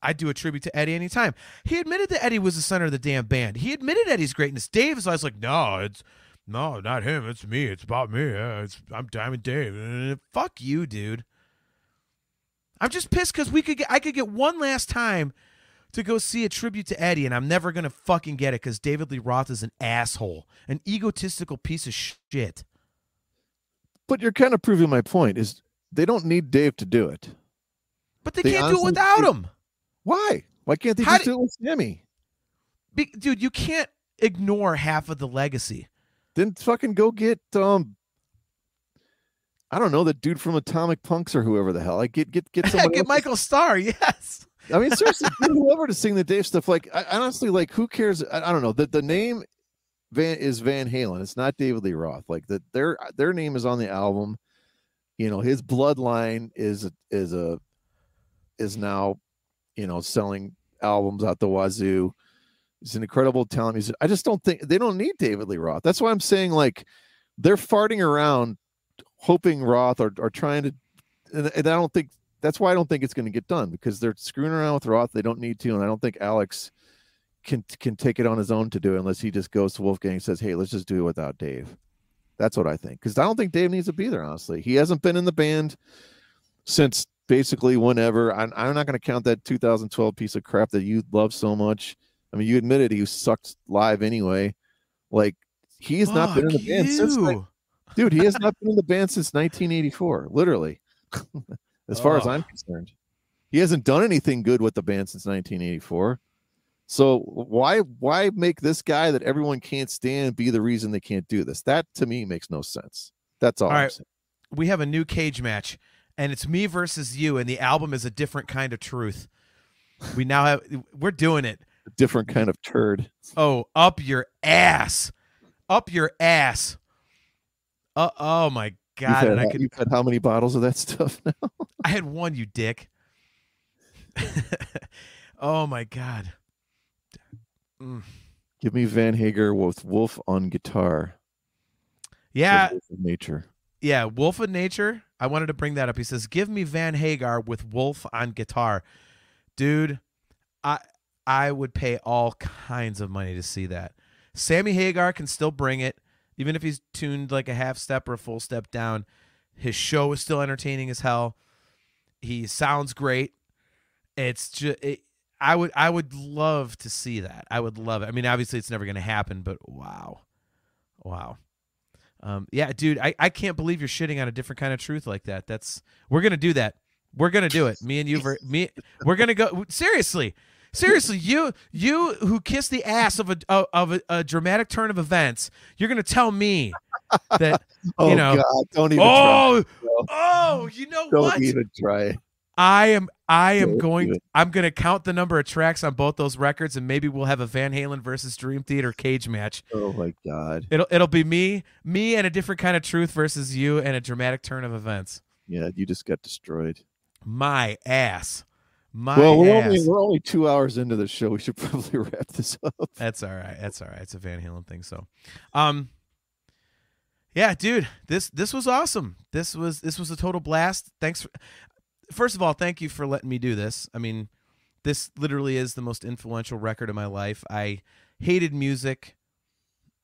I'd do a tribute to Eddie anytime. He admitted that Eddie was the center of the damn band. He admitted Eddie's greatness. Dave is always like, no, it's no, not him. It's me. It's about me. It's, I'm Diamond Dave. Fuck you, dude. I'm just pissed because we could get, I could get one last time to go see a tribute to Eddie, and I'm never gonna fucking get it because David Lee Roth is an asshole, an egotistical piece of shit. But you're kind of proving my point is they don't need Dave to do it. But they, they can't do it without him. Why? Why can't they How just do, do it with Sammy? Be, dude, you can't ignore half of the legacy. Then fucking go get, um, I don't know, the dude from Atomic Punks or whoever the hell. I get get get somebody. Get Michael Starr, yes. I mean, seriously, get whoever to sing the Dave stuff. Like, I, honestly, like, who cares? I, I don't know. The, the name... Van is Van Halen. It's not David Lee Roth. Like that, their their name is on the album. You know, his bloodline is is a is now, you know, selling albums out the wazoo. He's an incredible talent. He's, I just don't think they don't need David Lee Roth. That's why I'm saying, like, they're farting around, hoping Roth or or trying to. And I don't think that's why I don't think it's going to get done, because they're screwing around with Roth. They don't need to, and I don't think Alex can can take it on his own to do it unless he just goes to Wolfgang and says, hey, let's just do it without Dave. That's what I think. Because I don't think Dave needs to be there, honestly. He hasn't been in the band since basically whenever. I'm, I'm not going to count that two thousand twelve piece of crap that you love so much. I mean, you admitted he sucked live anyway. Like, he has Fuck not been in the band you. since... Like, dude, he has not been in the band since nineteen eighty-four, literally. As far oh. as I'm concerned. He hasn't done anything good with the band since nineteen eighty-four. So why why make this guy that everyone can't stand be the reason they can't do this? That, to me, makes no sense. That's all, all I'm right. saying. We have a new cage match, and it's me versus you, and the album is A Different Kind of Truth. We now have – we're doing it. A different kind of turd. Oh, up your ass. Up your ass. Uh, oh, my God. You've had, and I could, you've had how many bottles of that stuff now? I had one, you dick. Oh, my God. Give me Van Hagar with Wolf on guitar. Yeah. Wolf of Nature. Yeah, Wolf of Nature. I wanted to bring that up. He says, give me Van Hagar with Wolf on guitar. Dude, I I would pay all kinds of money to see that. Sammy Hagar can still bring it. Even if he's tuned like a half step or a full step down, his show is still entertaining as hell. He sounds great. It's just... It, I would I would love to see that. I would love it. I mean, obviously it's never going to happen, but wow. Wow. Um, yeah, dude, I, I can't believe you're shitting on a different kind of truth like that. That's we're gonna do that. We're gonna do it. Me and you, me, we're gonna go seriously, seriously. You you who kissed the ass of a of a, a dramatic turn of events, you're gonna tell me that oh, you know. God, don't even. Oh, try it, oh, you know don't what? Don't even try it. I am. I am going. I'm going to count the number of tracks on both those records, and maybe we'll have a Van Halen versus Dream Theater cage match. Oh my God! It'll it'll be me, me, and a different kind of truth versus you, and a dramatic turn of events. Yeah, you just got destroyed. My ass. My well, we're ass. only we're only two hours into the show. We should probably wrap this up. That's all right. That's all right. It's a Van Halen thing. So, um, yeah, dude, this this was awesome. This was this was a total blast. Thanks for. First of all, thank you for letting me do this. I mean, this literally is the most influential record of my life. I hated music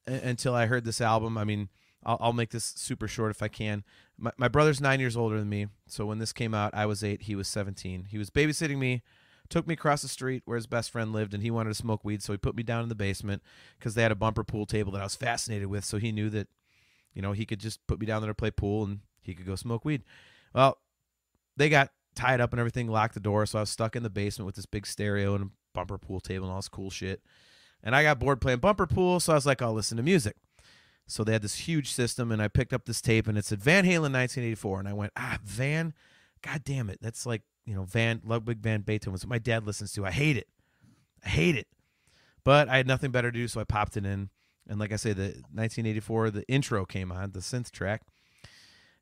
until I heard this album. I mean, I'll, I'll make this super short if I can. My, my brother's nine years older than me, so when this came out, I was eight. He was seventeen. He was babysitting me, took me across the street where his best friend lived, and he wanted to smoke weed, so he put me down in the basement because they had a bumper pool table that I was fascinated with, so he knew that, you know, he could just put me down there to play pool, and he could go smoke weed. Well, they got tied up and everything, locked the door, so I was stuck in the basement with this big stereo and a bumper pool table and all this cool shit. And I got bored playing bumper pool, so I was like, I'll listen to music. So they had this huge system, and I picked up this tape, and it said Van Halen nineteen eighty-four, and I went, ah, Van, god damn it, that's like, you know, Van, Ludwig van Beethoven, that's what my dad listens to. I hate it. I hate it. But I had nothing better to do, so I popped it in, and like I say, the nineteen eighty-four, the intro came on, the synth track.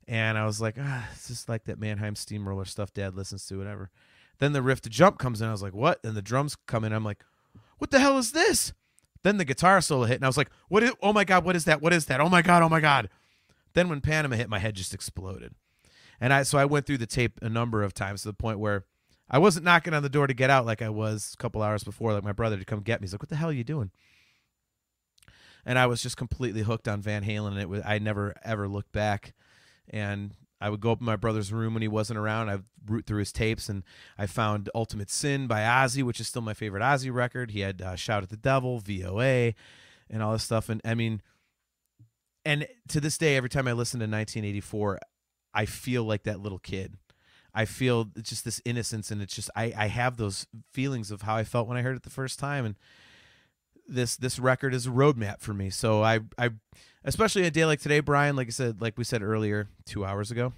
And I was like, ah, it's just like that Mannheim Steamroller stuff Dad listens to, whatever. Then the riff to Jump comes in. I was like, what? And the drums come in. I'm like, what the hell is this? Then the guitar solo hit. And I was like, what is, oh, my God, what is that? What is that? Oh, my God, oh, my God. Then when Panama hit, my head just exploded. And I so I went through the tape a number of times to the point where I wasn't knocking on the door to get out like I was a couple hours before, like my brother to come get me. He's like, what the hell are you doing? And I was just completely hooked on Van Halen. And it was, I never, ever looked back. And I would go up in my brother's room when he wasn't around. I'd root through his tapes, and I found Ultimate Sin by Ozzy, which is still my favorite Ozzy record. He had uh, Shout at the Devil, V O A, and all this stuff. And I mean, and to this day, every time I listen to nineteen eighty-four, I feel like that little kid. I feel just this innocence, and it's just I, I have those feelings of how I felt when I heard it the first time. And This this record is a roadmap for me. So I, I, especially a day like today, Brian, like I said, like we said earlier, two hours ago,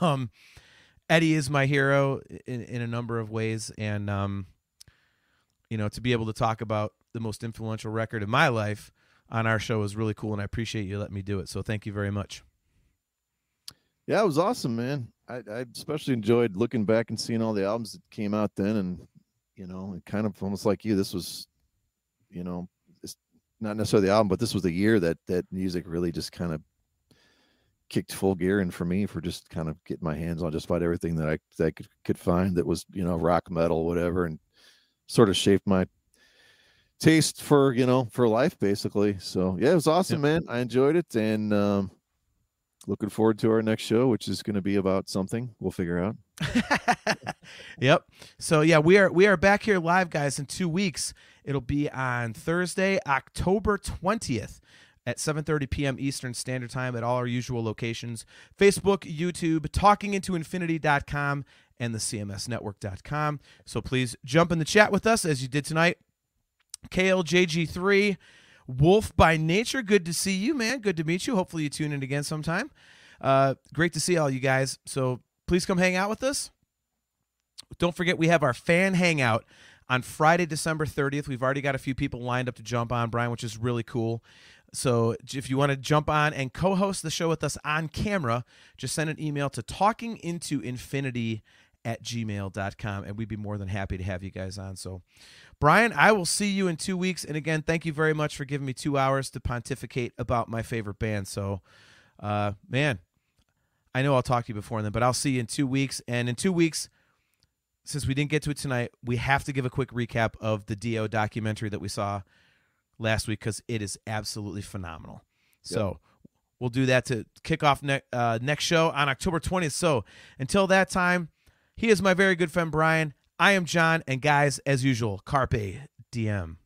um, Eddie is my hero in, in a number of ways. And, um, you know, to be able to talk about the most influential record in my life on our show is really cool. And I appreciate you letting me do it. So thank you very much. Yeah, it was awesome, man. I, I especially enjoyed looking back and seeing all the albums that came out then. And, you know, it kind of almost like you, this was, you know, it's not necessarily the album, but this was the year that that music really just kind of kicked full gear in for me, for just kind of getting my hands on just about everything that I that I could, could find that was, you know, rock, metal, whatever, and sort of shaped my taste for, you know, for life, basically. So yeah, it was awesome, yeah, man. I enjoyed it, and um, looking forward to our next show, which is going to be about something we'll figure out. Yep. So yeah, we are we are back here live, guys, in two weeks. It'll be on Thursday, October twentieth at seven thirty p m Eastern Standard Time at all our usual locations, Facebook, YouTube, talking into infinity dot com, and the C M S network dot com. So please jump in the chat with us as you did tonight. K L J G three, Wolf by Nature, good to see you, man. Good to meet you. Hopefully you tune in again sometime. Uh, great to see all you guys. So please come hang out with us. Don't forget, we have our fan hangout on Friday, December thirtieth. We've already got a few people lined up to jump on, Brian, which is really cool. So if you want to jump on and co-host the show with us on camera, just send an email to talking into infinity at gmail dot com, and we'd be more than happy to have you guys on. So, Brian, I will see you in two weeks. And, again, thank you very much for giving me two hours to pontificate about my favorite band. So, uh, man, I know I'll talk to you before then, but I'll see you in two weeks. And in two weeks... since we didn't get to it tonight, we have to give a quick recap of the Dio documentary that we saw last week, because it is absolutely phenomenal. Yep. So we'll do that to kick off ne uh, next show on October twentieth. So until that time, he is my very good friend Brian. I am John. And guys, as usual, carpe diem.